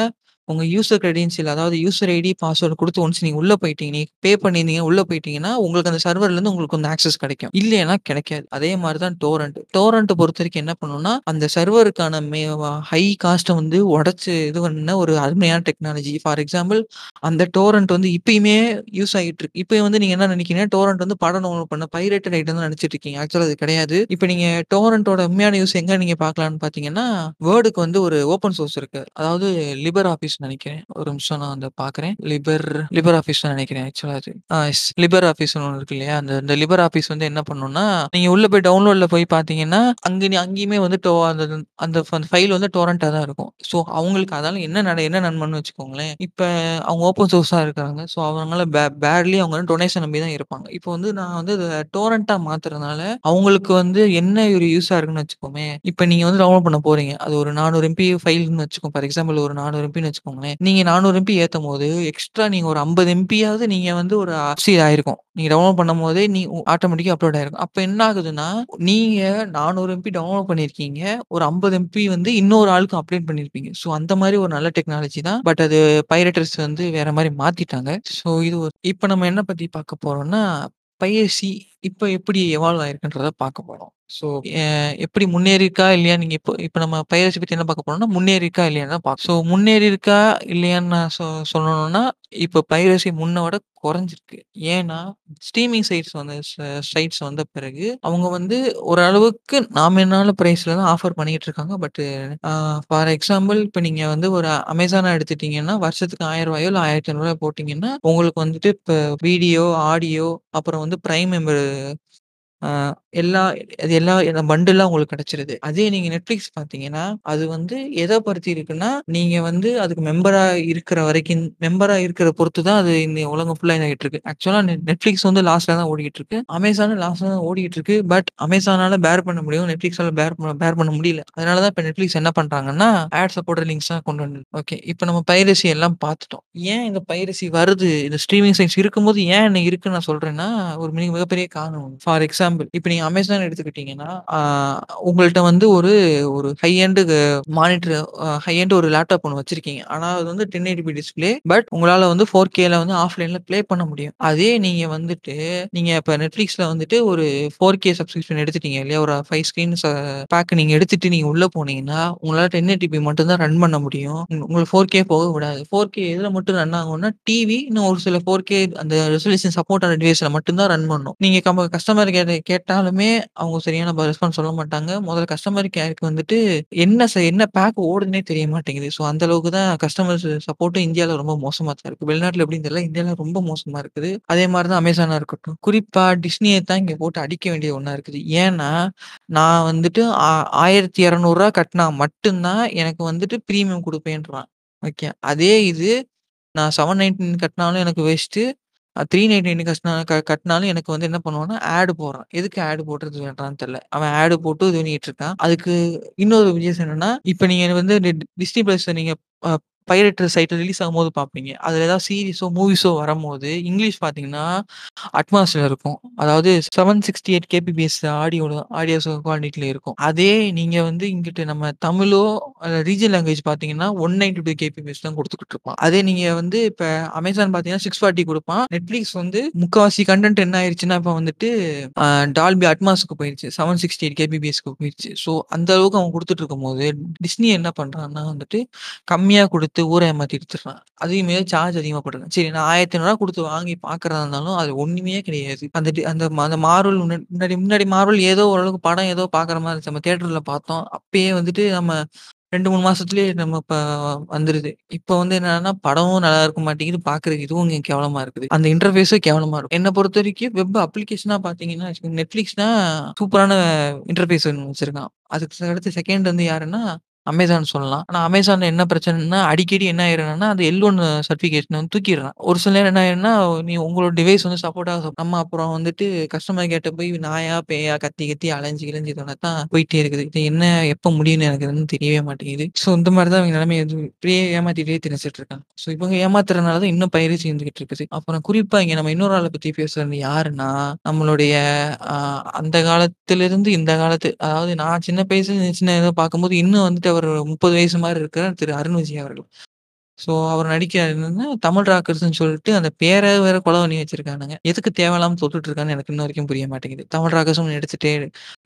உங்க யூசர் கிரெடென்ஷியல், அதாவது யூசர் ஐடி பாஸ்வேர்டு கொடுத்து ஒன்ஸ் நீங்க உள்ள போயிட்டீங்க, நீங்க பே பண்ணிருந்தீங்க உள்ள போயிட்டீங்கன்னா உங்களுக்கு அந்த சர்வர்ல இருந்து உங்களுக்கு வந்து ஆக்சஸ் கிடைக்கும். இல்லைன்னா கிடைக்காது. அதே மாதிரிதான் டோரண்ட் டோரண்ட் பொறுத்த வரைக்கும் என்ன பண்ணும்னா, அந்த சர்வருக்கான ஹை காஸ்ட்டை வந்து உடச்சு இது பண்ண ஒரு அருமையான டெக்னாலஜி. ஃபார் எக்ஸாம்பிள் அந்த டோரண்ட் வந்து இப்பயுமே யூஸ் ஆகிட்டு இருக்கு. இப்பயும் வந்து நீங்க என்ன நினைக்கிறீங்க, டோரண்ட் வந்து படம் டவுன்லோட் பண்ண பைரேட்டட் ஐட்டம் தான் நினைச்சிட்டு இருக்கீங்க. ஆக்சுவலா அது கிடையாது. இப்ப நீங்க டோரண்டோட உண்மையான யூஸ் எங்க நீங்க பாக்கலாம்னு பாத்தீங்கன்னா, வேர்டுக்கு வந்து ஒரு ஓப்பன் சோர்ஸ் இருக்கு, அதாவது லிபர் ஆஃபீஸ் ஆஃபீஸ் நினைக்கிறேன். ஒரு நிமிஷம் நான் அந்த பாக்குறேன். லிபர் லிபர் ஆஃபீஸ் நினைக்கிறேன். ஆக்சுவலா அது லிபர் ஆஃபீஸ் ஒன்று இருக்கு இல்லையா, அந்த லிபர் ஆஃபீஸ் வந்து என்ன பண்ணும்னா, நீங்க உள்ள போய் டவுன்லோட்ல போய் பாத்தீங்கன்னா அங்கே அங்கேயுமே வந்து அந்த ஃபைல் வந்து டோரண்டா தான் இருக்கும். ஸோ அவங்களுக்கு அதால என்ன நட என்ன நன்மைன்னு வச்சுக்கோங்களேன், இப்போ அவங்க ஓப்பன் சோர்ஸா இருக்காங்க. ஸோ அவங்களால பேட்லி அவங்க டொனேஷன் நம்பி தான் இருப்பாங்க. இப்போ வந்து நான் வந்து டோரண்டா மாத்துறதுனால அவங்களுக்கு வந்து என்ன ஒரு யூஸா இருக்குன்னு வச்சுக்கோமே, இப்போ நீங்க வந்து டவுன்லோட் பண்ண போறீங்க, அது ஒரு நானூறு எம்பி ஃபைல்னு வச்சுக்கோங்க. ஃபார் எக்ஸாம்பிள் ஒரு நானூறு எம்பின்னு வச்சுக்கோங்களேன். நீங்க நானூறு எம்பி ஏற்றும் போது எக்ஸ்ட்ரா நீங்க ஒரு ஐம்பது எம்பியாவது நீங்க வந்து ஒரு அப்சீட் ஆயிருக்கும். நீங்க டவுன்லோட் பண்ணும் போதே நீ ஆட்டோமேட்டிக்கா அப்லோட் ஆயிருக்கும். அப்ப என்ன ஆகுதுன்னா, நீங்க நானூறு எம்பி டவுன்லோட் பண்ணிருக்கீங்க, ஒரு ஐம்பது எம்பி வந்து இன்னொரு ஆளுக்கு அப்டேட் பண்ணிருப்பீங்க. ஸோ அந்த மாதிரி ஒரு நல்ல டெக்னாலஜி தான். பட் அது பைரேட்டர்ஸ் வந்து வேற மாதிரி மாத்திட்டாங்க. ஸோ இது ஒரு இப்போ நம்ம என்ன பத்தி பார்க்க போறோம்னா, பைரசி இப்போ எப்படி எவால்வ் ஆயிருக்குன்றத பார்க்க போறோம். ஸோ எப்படி முன்னேறிக்கா இல்லையா, நீங்க இப்போ இப்போ நம்ம பைரசி பத்தி என்ன பார்க்க போறோம்னா முன்னேறிக்கா இல்லையான்னு தான் பார்க்க. ஸோ முன்னேறிக்கா இல்லையான்னு நான் சொல்லணும்னா, இப்போ பைரசி முன்னோட குறைஞ்சிருக்கு. ஏன்னா ஸ்ட்ரீமிங் சைட்ஸ் வந்து சைட்ஸ் வந்த பிறகு அவங்க வந்து ஓரளவுக்கு நாமினால பிரைஸ்ல தான் ஆஃபர் பண்ணிட்டு இருக்காங்க. பட் ஃபார் எக்ஸாம்பிள் இப்போ நீங்க வந்து ஒரு அமேசானா எடுத்துட்டீங்கன்னா, வருஷத்துக்கு ஆயிரம் ரூபாயோ இல்லை ஆயிரத்தி ஐநூறுபாயோ போட்டீங்கன்னா உங்களுக்கு வந்துட்டு இப்போ வீடியோ, ஆடியோ, அப்புறம் வந்து பிரைம் மெம்பர் எல்லா அது எல்லா பண்டெல்லாம் உங்களுக்கு கிடைச்சிருது. அதே நீங்க நெட்ஃபிளிக்ஸ் பாத்தீங்கன்னா, அது வந்து எதை பருத்தி இருக்குன்னா, நீங்க வந்து அதுக்கு மெம்பரா இருக்கிற வரைக்கும் மெம்பரா இருக்கிற பொறுத்து தான் அது இந்த உலகம் ஃபுல்லா இதாகிட்டு இருக்கு. ஆக்சுவலா நெட்ஃபிளிக்ஸ் வந்து லாஸ்ட்ல தான் ஓடிக்கிட்டு இருக்கு, அமேசான் லாஸ்ட்ல தான் ஓடிக்கிட்டு இருக்கு. பட் அமேசானால பேர் பண்ண முடியும், நெட்ஃபிளிக்ஸால பேர் பேர் பண்ண முடியல. அதனாலதான் இப்ப நெட்ஃபிளிக்ஸ் என்ன பண்றாங்கன்னா, ஆட் சப்போர்ட் லிங்க்ஸ் தான் கொண்டு வந்து. ஓகே, இப்ப நம்ம பைரசி எல்லாம் பார்த்துட்டோம். ஏன் இந்த பைரசி வருது, இந்த ஸ்ட்ரீமிங் சைட்ஸ் இருக்கும்போது ஏன் என்ன இருக்குன்னு நான் சொல்றேன்னா, ஒரு மிக மிகப்பெரிய காரணம். ஃபார் எக்ஸாம்பிள் இப்ப நீங்க அமேசான் எடுத்துக்கிட்டீங்கன்னா, உங்கள்கிட்ட வந்து ஒரு ஒரு high end monitor, high end ஒரு லேப்டாப் ஒன்று வச்சிருக்கீங்க. ஆனா அது வந்து ten eighty p display, but உங்களால வந்து ஃபோர் கேல வந்து ஆஃப்லைன்ல பிளே பண்ண முடியும். அதே நீங்க வந்துட்டு நீங்க இப்ப நெட்ஃபிளிக்ஸ்ல வந்துட்டு ஒரு ஃபோர் கே சப்ஸ்கிரிப்ஷன் எடுத்துட்டீங்க இல்லையா, ஒரு ஃபைவ் ஸ்கிரீன் பேக் நீங்க எடுத்துட்டு நீங்க உள்ள போனீங்கன்னா உங்களால டென் எயிட்டி பி மட்டும் தான் ரன் பண்ண முடியும். உங்களுக்கு ஃபோர் கே போக விடாது. ஃபோர் கே எதுல மட்டும் ரன் ஆகும்னா, டிவி இன்னும் ஒரு சில ஃபோர் கே அந்த ரெசல்யூஷன் சப்போர்ட் ஆன டிவைஸ்ல மட்டும் தான் ரன் பண்ணும். நீங்க கஸ்டமர் கேட்ட கேட்டாலுமே அவங்க சரியான ரெஸ்பான்ஸ் சொல்ல மாட்டாங்க. முதல்ல கஸ்டமர் கேருக்கு வந்துட்டு என்ன என்ன பேக் ஓடுதுன்னே தெரிய மாட்டேங்குது. ஸோ அந்த அளவுக்கு தான் கஸ்டமர் சப்போர்ட்டும் இந்தியாவில் ரொம்ப மோசமா தான் இருக்கு. வெளிநாட்டில் எப்படின்னு தெரியல, இந்தியாவில் ரொம்ப மோசமா இருக்குது. அதே மாதிரி தான் அமேசானா இருக்கட்டும், குறிப்பா டிஸ்னியை தான் இங்க போட்டு அடிக்க வேண்டிய ஒன்னா இருக்குது. ஏன்னா நான் வந்துட்டு ஆயிரத்தி இரநூறுவா கட்டினா மட்டும்தான் எனக்கு வந்துட்டு ப்ரீமியம் கொடுப்பேன்றான். ஓகே, அதே இது நான் செவன் நைன்டீன் கட்டினாலும் எனக்கு வேஸ்ட்டு, த்ரீ நைன்டி நைன் கஷ்ட கட்டினாலும் எனக்கு வந்து என்ன பண்ணுவான்னா ஆடு போடுறான். எதுக்கு ஆடு போடுறது வேண்டான்னு தெரியல, அவன் ஆடு போட்டு இது பண்ணிட்டு இருக்கான். அதுக்கு இன்னொரு விஷயம் என்னன்னா, இப்போ நீங்க வந்து டிஸ்னி பிளஸ் நீங்க பைரேட் சைட்ல ரிலீஸ் ஆகும் போது பார்ப்பீங்க, அதுல ஏதாவது சீரிஸோ மூவிஸோ வரும்போது இங்கிலீஷ் பார்த்தீங்கன்னா அட்மாஸ்ல இருக்கும். அதாவது seven sixty eight kbps audio audio குவாலிட்டியில இருக்கும். அதே நீங்க வந்து இங்கிட்டு நம்ம தமிழோ ரீஜியன் லாங்குவேஜ் பார்த்தீங்கன்னா ஒன் நைன்டி டூ கேபிபிஎஸ் தான் கொடுத்துக்கிட்டு இருப்பான். அதே நீங்க வந்து இப்போ அமேசான் பார்த்தீங்கன்னா சிக்ஸ் ஃபார்ட்டி கொடுப்பான். நெட்ஃபிளிக்ஸ் வந்து முக்கால்வாசி கண்டென்ட் என்ன ஆயிடுச்சுன்னா, இப்போ வந்துட்டு டால்பி அட்மாஸுக்கு போயிடுச்சு, செவன் சிக்ஸ்டி எயிட் கேபிபிஎஸ்க்கு போயிடுச்சு. ஸோ அந்த அளவுக்கு அவங்க கொடுத்துட்டு இருக்கும் போது டிஸ்னி என்ன பண்றான்னா வந்துட்டு கம்மியா கொடுத்து ஊரை ஏமாத்தி எடுத்துடுறான். அதுவுமே சார்ஜ் அதிகமா போட்டுருக்கேன். சரி, நான் ஆயிரத்தி ஐநூறுவா கொடுத்து வாங்கி பாக்குறதா இருந்தாலும் அது ஒண்ணுமே கிடையாது. அந்த அந்த அந்த மார்வல் முன்னாடி முன்னாடி மார்வல் ஏதோ ஓரளவுக்கு படம் ஏதோ பாக்குற மாதிரி இருந்துச்சு. நம்ம தியேட்டர்ல பார்த்தோம், அப்பயே வந்துட்டு நம்ம ரெண்டு மூணு மாசத்துலயே நம்ம இப்ப வந்துருது. இப்ப வந்து என்னன்னா படமும் நல்லா இருக்க மாட்டேங்குது பாக்குறதுக்கு, இதுவும் இங்க கேவலமா இருக்குது, அந்த இன்டர்ஃபேஸும் கேவலமா இருக்கும். என்னை பொறுத்த வரைக்கும் வெப் அப்ளிகேஷனா பாத்தீங்கன்னா நெட்ஃபிளிக்ஸ்னா சூப்பரான இன்டர்ஃபேஸ் வச்சிருக்கான். அதுக்கு அடுத்து செகண்ட் வந்து யாருன்னா அமேசான் சொல்லலாம். ஆனால் அமேசான்ல என்ன பிரச்சனைனா, அடிக்கடி என்ன ஆயிருன்னா அந்த எல் ஒன் சர்டிஃபிகேஷன் வந்து தூக்கிடுறான். ஒரு சில நேரம் என்ன ஆயிருன்னா, நீ உங்களோட டிவைஸ் வந்து சப்போர்ட் ஆக நம்ம அப்புறம் வந்துட்டு கஸ்டமர் கேட்ட போய் நாயா பேயா கத்தி கத்தி அலைஞ்சி கிளைஞ்சி தோணத்தான் போயிட்டே இருக்குது. இது என்ன எப்போ முடியும்னு எனக்கு தெரியவே மாட்டேங்குது. ஸோ இந்த மாதிரி தான் அவங்க நிலைமை இப்படியே ஏமாத்திட்டே திணிச்சிட்டு இருக்காங்க. ஸோ இவங்க ஏமாத்துறதுனால தான் இன்னும் பயிற்சி இருந்துகிட்டு இருக்குது. அப்புறம் குறிப்பா இங்க நம்ம இன்னொரு ஆளை பத்தி பேசுறது யாருன்னா, நம்மளுடைய அந்த காலத்திலிருந்து இந்த காலத்து, அதாவது நான் சின்ன வயசுல சின்ன இதை பார்க்கும்போது இன்னும் வந்துட்டு அவர் முப்பது வயசு மாதிரி இருக்கிற திரு அருண் விஜய் அவர்கள். ஸோ அவர் நடிக்கிறாருன்னா தமிழ் ராக்கர்ஸ்ன்னு சொல்லிட்டு அந்த பேரை வேற கொலை பண்ணி வச்சிருக்கானுங்க. எதுக்கு தேவையில்லாம தொட்டுட்டு இருக்கான்னு எனக்கு இன்ன வரைக்கும் புரிய மாட்டேங்குது. தமிழ் ராக்கர்ஸும் எடுத்துட்டே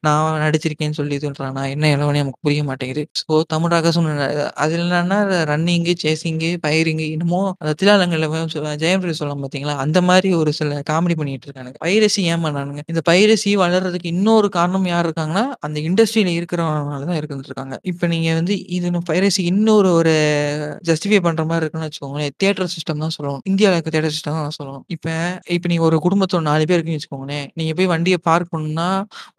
நான் நடிச்சிருக்கேன்னு சொல்லி சொல்றான், நான் என்ன இளவனே நமக்கு புரிய மாட்டேங்குது. ஸோ தமிழ் ராக்கர்ஸும் அது இல்லைன்னா ரன்னிங்கு, சேசிங்கு, பயிரிங்கு, என்னமோ அந்த திலாலங்கள்ல ஜெயம்பிரி சொல்லலாம் பார்த்தீங்களா, அந்த மாதிரி ஒரு சில காமெடி பண்ணிட்டு இருக்கானுங்க. பைரசி ஏன் பண்ணானுங்க, இந்த பைரசி வளர்றதுக்கு இன்னொரு காரணம் யார் இருக்காங்கன்னா அந்த இண்டஸ்ட்ரியில இருக்கிறவங்கனால தான் இருந்துட்டு இருக்காங்க. இப்போ நீங்க வந்து இது பைரசி இன்னொரு ஒரு ஜஸ்டிஃபை பண்ற மாதிரி இருக்குன்னு வச்சுக்கோங்களேன். தியேட்டர் சிஸ்டம் தான் சொல்லணும், இந்தியாவில் இருக்க தியேட்டர் சிஸ்டம் தான் சொல்லணும். இப்போ இப்போ நீங்கள் ஒரு குடும்பத்தோட நாலு பேர் இருக்குன்னு வச்சுக்கோங்களேன், நீங்கள் போய் வண்டியை பார்க் பண்ணணும்னா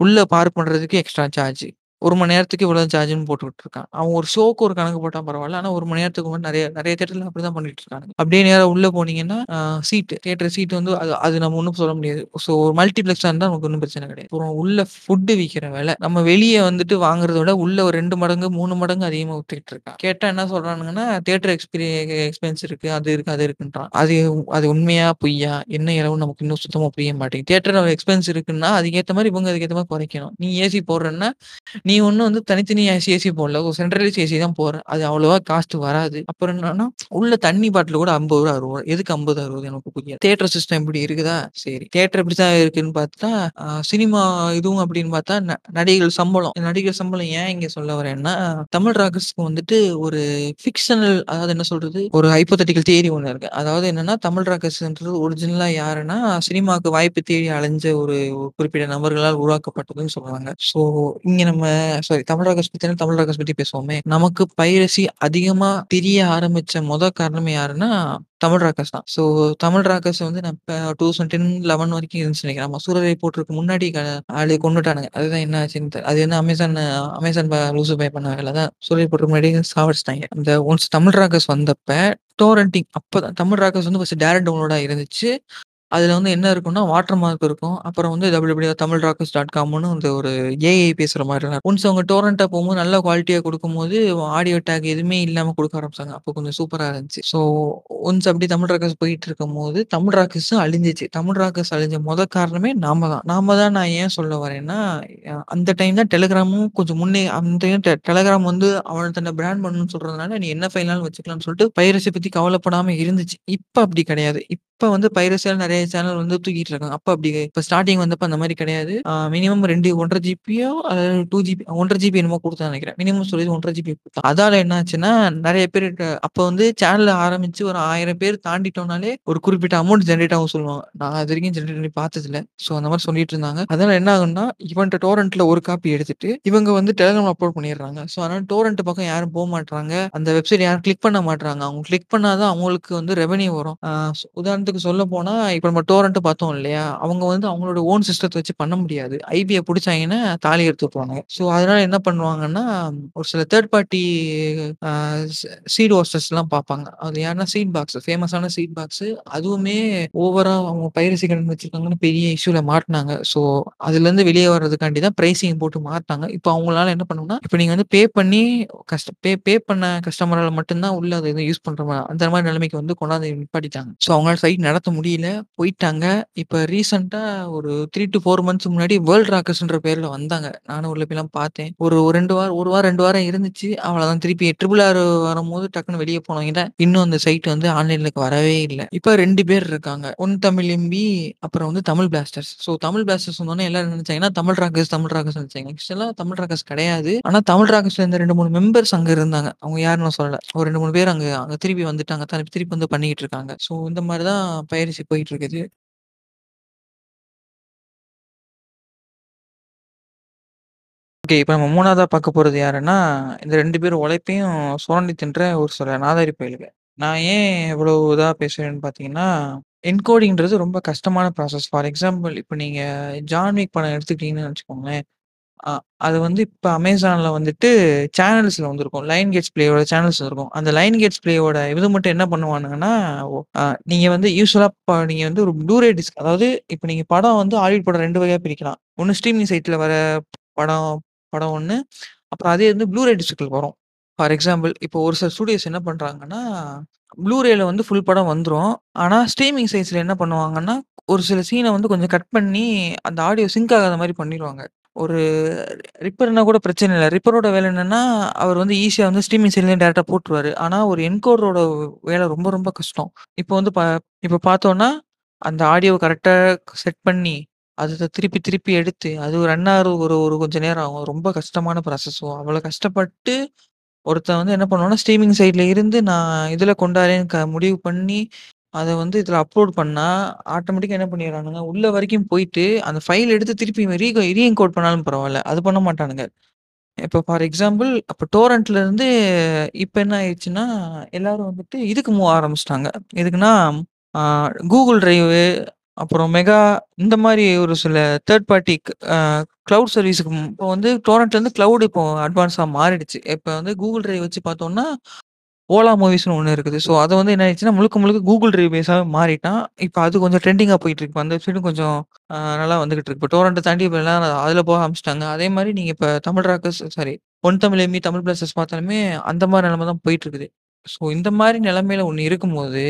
உள்ளே பார்க் பண்ணுறதுக்கு எக்ஸ்ட்ரா சார்ஜ், ஒரு மணி நேரத்துக்கு இவ்வளோ சார்ஜ்னு போட்டுக்கிட்டு இருக்கான். அவன் ஒரு ஷோக்கு ஒரு கணக்கு போட்டால் பரவாயில்ல, ஆனால் ஒரு மணி நேரத்துக்கு மட்டும் நிறைய நிறைய தேட்டர்ல அப்படி தான் பண்ணிட்டு இருக்காங்க. அப்படியே நேரம் உள்ளே போனீங்கன்னா சீட்டு தேட்டர் சீட்டு வந்து அது அது நம்ம ஒன்றும் சொல்ல முடியாது. ஸோ ஒரு மல்டிப்ளெக்ஸாக இருந்தால் நமக்கு ஒன்றும் பிரச்சனை கிடையாது. அப்புறம் உள்ள ஃபுட்டு விற்கிற வேலை நம்ம வெளியே வந்துட்டு வாங்குறத விட உள்ள ஒரு ரெண்டு மடங்கு மூணு மடங்கு அதிகமாக ஊற்றிக்கிட்டு இருக்கான். கேட்டால் என்ன சொல்கிறானுங்கன்னா தேட்டர் எக்ஸ்பீரிய எக்ஸ்பென்ஸ் இருக்குது, அது இருக்குது, அது இருக்குன்றான். அது அது உண்மையா பொய்யா என்ன இலவும் நமக்கு இன்னும் சுத்தமாக புரிய மாட்டேங்குது. தேட்டர் எக்ஸ்பென்ஸ் இருக்குன்னா அதுக்கேற்ற மாதிரி இவங்க அதுக்கேற்ற மாதிரி குறைக்கணும். நீ ஏசி போடுறேன்னா நீ ஒன்றும் வந்து தனித்தனி ஏசி ஏசி போடல, ஒரு சென்ட்ரலைஸ் ஏசி தான் போகிறேன், அது அவ்வளோவா காஸ்ட் வராது. அப்புறம் என்னன்னா உள்ள தண்ணி பாட்டில் கூட ஐம்பது ரூபா அறுபது ரூபா எதுக்கு ஐம்பது அறுபது எனக்கு புரியாது. தேட்டர் சிஸ்டம் இப்படி இருக்குதா? சரி, தேட்டர் இப்படி தான் இருக்குன்னு பார்த்தா சினிமா இதுவும் அப்படின்னு பார்த்தா நடிகர்கள் சம்பளம் நடிகர் சம்பளம் ஏன் இங்கே சொல்ல வரேன்னா தமிழ் ராக்கர்ஸ்க்கு வந்துட்டு ஒரு ஃபிக்ஷனல், அதாவது என்ன சொல்றது, ஒரு ஹைப்போதட்டிக்கல் தியரி ஒன்று இருக்கு. அதாவது என்னன்னா தமிழ் ராக்கர்ஸ்ன்றது ஒரிஜினலா யாருன்னா சினிமாவுக்கு வாய்ப்பு தேடி அலைஞ்ச ஒரு குறிப்பிட்ட நபர்களால் உருவாக்கப்பட்டதுன்னு சொல்லுவாங்க. ஸோ இங்க நம்ம சாரி தமிழ் ராக்கர்ஸ் பத்தி தமிழ் ராக்கர்ஸ் பத்தி பேசுவோமே. நமக்கு பைரசி அதிகமா தெரிய ஆரம்பிச்ச முத காரணமே யாருன்னா தமிழ் ராக்கர்ஸ் தான். ஸோ தமிழ் ராக்கர்ஸ் வந்து நான் இப்போ டூ தௌசண்ட் டென் லெவன் வரைக்கும் இருந்துச்சு நினைக்கிறேன். மசூரரை போட்டிருக்கு முன்னாடி ஆளு கொண்டுட்டானுங்க. அதுதான் என்ன ஆச்சுன்னு அது என்ன அமேசான் அமேசான் லூசு பே பண்ண வேலை தான் சூரிய போட்டிருக்கு முன்னாடி சாவடிச்சிட்டாங்க. அந்த ஒன்ஸ் தமிழ் ராக்கர்ஸ் வந்தப்ப டோரண்டிங் அப்போதான் தமிழ் ராக்கர்ஸ் வந்து ஃபர்ஸ்ட் டேரக்ட் டவுன்லோடாக இருந்துச்சு. அதில் வந்து என்ன இருக்குன்னா வாட்டர் மார்க் இருக்கும். அப்புறம் வந்து W W Tamil Rockers dot காம்னு அந்த ஒரு ஏஐ பேசுகிற மாதிரிலாம். ஒன்ஸ் அவங்க டோரண்ட்டாக போகும்போது நல்ல குவாலிட்டியாக கொடுக்கும்போது ஆடியோ டேக் எதுவுமே இல்லாமல் கொடுக்க ஆரம்பிச்சாங்க. அப்போ கொஞ்சம் சூப்பராக இருந்துச்சு. ஸோ ஒன்ஸ் அப்படி தமிழ் ராக்கர்ஸ் போயிட்டு இருக்கும் போது தமிழ் ராக்கர்ஸும் அழிஞ்சிச்சு. தமிழ் ராக்கர்ஸ் அழிஞ்ச முத காரணமே நாம தான் நாம தான் நான் ஏன் சொல்ல வரேன்னா அந்த டைம் தான் டெலிகிராமும் கொஞ்சம் முன்னே அந்த டெலிகிராம் வந்து அவனை தன்னை பிராண்ட் பண்ணணும்னு சொல்கிறதுனால நீ என்ன ஃபைனாலும் வச்சுக்கலாம்னு சொல்லிட்டு பைரசி பற்றி கவலைப்படாமல் இருந்துச்சு. இப்போ அப்படி கிடையாது. இப்போ வந்து பைரசியால் நிறைய சேனல் வந்து தூக்கிட்டு இருக்காங்க. அப்போ அப்படி இப்போ ஸ்டார்டிங் வந்தப்போ அந்த மாதிரி கிடையாது. மினிமம் ரெண்டு ஒன்றரை ஜிபியோ அதாவது டூ ஜிபி ஒன்றரை ஜிபி என்னமோ கொடுத்தா நினைக்கிறேன். மினிமம் சொல்லி ஒன்றரை ஜிபி கொடுத்தா அதால என்ன ஆச்சுன்னா நிறைய பேர் அப்போ வந்து சேனல் ஆரம்பிச்சு ஒரு ஆயிரம் பேர் தாண்டிட்டோம்னாலே ஒரு குறிப்பிட்ட அமௌண்ட் ஜென்ரேட் ஆகும் சொல்லுவாங்க. நான் அது வரைக்கும் ஜென்ரேட் பண்ணி பார்த்தது இல்லை. ஸோ அந்த மாதிரி சொல்லிட்டு இருந்தாங்க. அதனால என்ன ஆகும்னா இவன்ட்ட டோரண்ட்ல ஒரு காப்பி எடுத்துட்டு இவங்க வந்து டெலிகிராம் அப்லோட் பண்ணிடுறாங்க. ஸோ அதனால டோரண்ட் பக்கம் யாரும் போக மாட்டாங்க, அந்த வெப்சைட் யாரும் கிளிக் பண்ண மாட்டாங்க. அவங்க கிளிக் பண்ணாதான் அவங்களுக்கு வந்து ரெவன்யூ வரும். உதாரண சொல்ல போனா இப்ப நம்ம டோரண்ட் பார்த்தோம் இல்லையா, அவங்க வந்து அவங்களோட ஓன் சிஸ்டத்தை வச்சு பண்ண முடியாது. ஐபியை பிடிச்சாங்கன்னா தாலி எடுத்து விட்டுருவாங்க. ஸோ அதனால என்ன பண்ணுவாங்கன்னா ஒரு சில தேர்ட் பார்ட்டி சீட் ஹோஸ்டர்ஸ் எல்லாம் பார்ப்பாங்க. அது யாருன்னா சீட் பாக்ஸ், ஃபேமஸான சீட் பாக்ஸ். அதுவுமே ஓவரா அவங்க பைரசி கடன் வச்சிருக்காங்கன்னு பெரிய இஷ்யூல மாட்டினாங்க. ஸோ அதுல இருந்து வெளியே வர்றதுக்காண்டி தான் பிரைசிங் போட்டு மாட்டினாங்க. இப்போ அவங்களால என்ன பண்ணணும்னா இப்போ நீங்க வந்து பே பண்ணி கஷ்ட பே பே பண்ண கஸ்டமரால மட்டும்தான் உள்ள அதை யூஸ் பண்ற மாதிரி அந்த மாதிரி நிலைமைக்கு வந்து கொண்டாந்து நிப்பாட்டிட்டாங்க. ஸோ அவங்களால நடத்த முடியல போயிட்டாங்க. இப்ப ரீசெண்டா ஒரு த்ரீ டு ஃபோர் மந்த்ஸ் முன்னாடி வேர்ல்ட் ராக்கர்ஸ்ன்ற பேர்ல வந்தாங்க. நானும் உள்ள போய் எல்லாம் பார்த்தேன். ஒரு ரெண்டு வாரம் ஒரு வாரம் ரெண்டு வாரம் இருந்துச்சு, அவ்வளவுதான். திருப்பி ட்ரிபிள் ஆர் வரும்போது டக்குன்னு வெளியே போனவங்க இன்னும் அந்த சைட் வந்து ஆன்லைன்ல வரவே இல்லை. இப்ப ரெண்டு பேர் இருக்காங்க, ஒன் தமிழ் எம்பி அப்புறம் வந்து Tamil Blasters. So Tamil Blasters வந்தோன்னா எல்லாரும் நினைச்சாங்கன்னா தமிழ் ராக்கர்ஸ் தமிழ் ராக்கர்ஸ் நினைச்சாங்க. ஆக்சுவலா தமிழ் ராக்கர்ஸ் கிடையாது. ஆனா தமிழ் ராக்கர்ஸ்ல இருந்து ரெண்டு மூணு மெம்பர்ஸ் அங்க இருந்தாங்க. அவங்க யாருன்னு சொல்லல, ஒரு ரெண்டு மூணு பேர் அங்க அங்க திருப்பி வந்துட்டாங்க, திருப்பி வந்து பண்ணிக்கிட்டு இருக்காங்க. ஸோ இந்த மாதிரி தான் பயிற்சி போயிட்டு இருக்குது. ஓகே, இப்போ நம்ம மூணாவதாக பார்க்க போகிறது யாருன்னா இந்த ரெண்டு பேர் உழைப்பையும் சுரண்டி தின்ற ஒரு சில நாதாரி பயிலுங்க. நான் ஏன் இவ்வளோ இதாக பேசுகிறேன்னு பார்த்தீங்கன்னா என்கோடிங்கிறது ரொம்ப கஷ்டமான ப்ராசஸ். ஃபார் எக்ஸாம்பிள் இப்போ நீங்கள் ஜான் விக் படம் எடுத்துக்கிட்டீங்கன்னு வச்சுக்கோங்களேன். அது வந்து இப்போ அமேசானில் வந்துட்டு சேனல்ஸில் வந்துருக்கும், லைன் கேட்ஸ் பிளேயோட சேனல்ஸ் இருக்கும். அந்த லைன் கேட்ஸ் பிளேயோட இது மட்டும் என்ன பண்ணுவானுங்கன்னா நீங்கள் வந்து யூஸ்வலாக நீங்கள் வந்து ஒரு ப்ளூரே டிஸ்க், அதாவது இப்போ நீங்கள் படம் வந்து ஆடிட் படம் ரெண்டு வகையாக பிரிக்கலாம். ஒன்று ஸ்ட்ரீமிங் சைட்டில் வர படம் படம் ஒன்று, அப்புறம் அதே வந்து ப்ளூரே டிஸ்கில் வரும். ஃபார் எக்ஸாம்பிள் இப்போ ஒரு சில ஸ்டூடியோஸ் என்ன பண்ணுறாங்கன்னா ப்ளூரேல வந்து ஃபுல் படம் வந்துடும். ஆனால் ஸ்ட்ரீமிங் சைட்ஸில் என்ன பண்ணுவாங்கன்னா ஒரு சில சீனை வந்து கொஞ்சம் கட் பண்ணி அந்த ஆடியோ சிங்க் ஆகாத மாதிரி பண்ணிடுவாங்க. ஒரு ரிப்பர்னா கூட பிரச்சனை இல்லை. ரிப்பரோட வேலை என்னன்னா அவர் வந்து ஈஸியாக வந்து ஸ்ட்ரீமிங் சைட்லேயும் டேரெக்டாக போட்டுருவாரு. ஆனால் ஒரு என்கோடரோட வேலை ரொம்ப ரொம்ப கஷ்டம். இப்போ வந்து பா இப்போ பார்த்தோன்னா அந்த ஆடியோவை கரெக்டாக செட் பண்ணி அதை திருப்பி திருப்பி எடுத்து அது ஒரு ரன்னாக ஒரு ஒரு கொஞ்சம் நேரம் ஆகும். ரொம்ப கஷ்டமான ப்ராசஸும். அவ்வளோ கஷ்டப்பட்டு ஒருத்தன் வந்து என்ன பண்ணுவோன்னா ஸ்ட்ரீமிங் சைட்ல இருந்து நான் இதில் கொண்டாடுறேன்னு க முடிவு பண்ணி அதை வந்து இதில் அப்லோட் பண்ணால் ஆட்டோமேட்டிக்காக என்ன பண்ணிடுறானுங்க, உள்ளே வரைக்கும் போயிட்டு அந்த ஃபைல் எடுத்து திருப்பி ரீ ரீஎன்கோட் பண்ணாலும் பரவாயில்ல, அது பண்ண மாட்டானுங்க. இப்போ ஃபார் எக்ஸாம்பிள் அப்போ டோரண்ட்ல இருந்து இப்போ என்ன ஆயிடுச்சுன்னா எல்லாரும் வந்துட்டு இதுக்கு மூவ் ஆரம்பிச்சிட்டாங்க. எதுக்குன்னா கூகுள் டிரைவு அப்புறம் மெகா இந்த மாதிரி ஒரு சில தேர்ட் பார்ட்டி க்ளவுட் சர்வீஸுக்கு இப்போ வந்து டோரண்ட்லேருந்து க்ளவுட் இப்போ அட்வான்ஸாக மாறிடுச்சு. இப்போ வந்து கூகுள் டிரைவ் வச்சு பார்த்தோம்னா ஓலா மூவிஸ்னு ஒன்று இருக்குது. ஸோ அதை வந்து என்ன ஆயிடுச்சுன்னா முழுக்க முழுக்க கூகுள் டிரைவ் பேஸாக மாறிட்டான். இப்போ அது கொஞ்சம் ட்ரெண்டிங்காக போயிட்டு இருக்கு, அந்த வெப்சைட்டும் கொஞ்சம் நல்லா வந்துகிட்டு இருக்கு. இப்போ டோரண்ட்டை தாண்டி இப்போ எல்லாம் அதில் போக ஆரம்பிச்சிட்டாங்க. அதே மாதிரி நீங்கள் இப்போ Tamil Rockers sorry one Tamil MV Tamil pluses பார்த்தாலுமே அந்த மாதிரி நிலைமை தான் போயிட்டு இருக்குது. ஸோ இந்த மாதிரி நிலைமையில ஒன்று இருக்கும்போது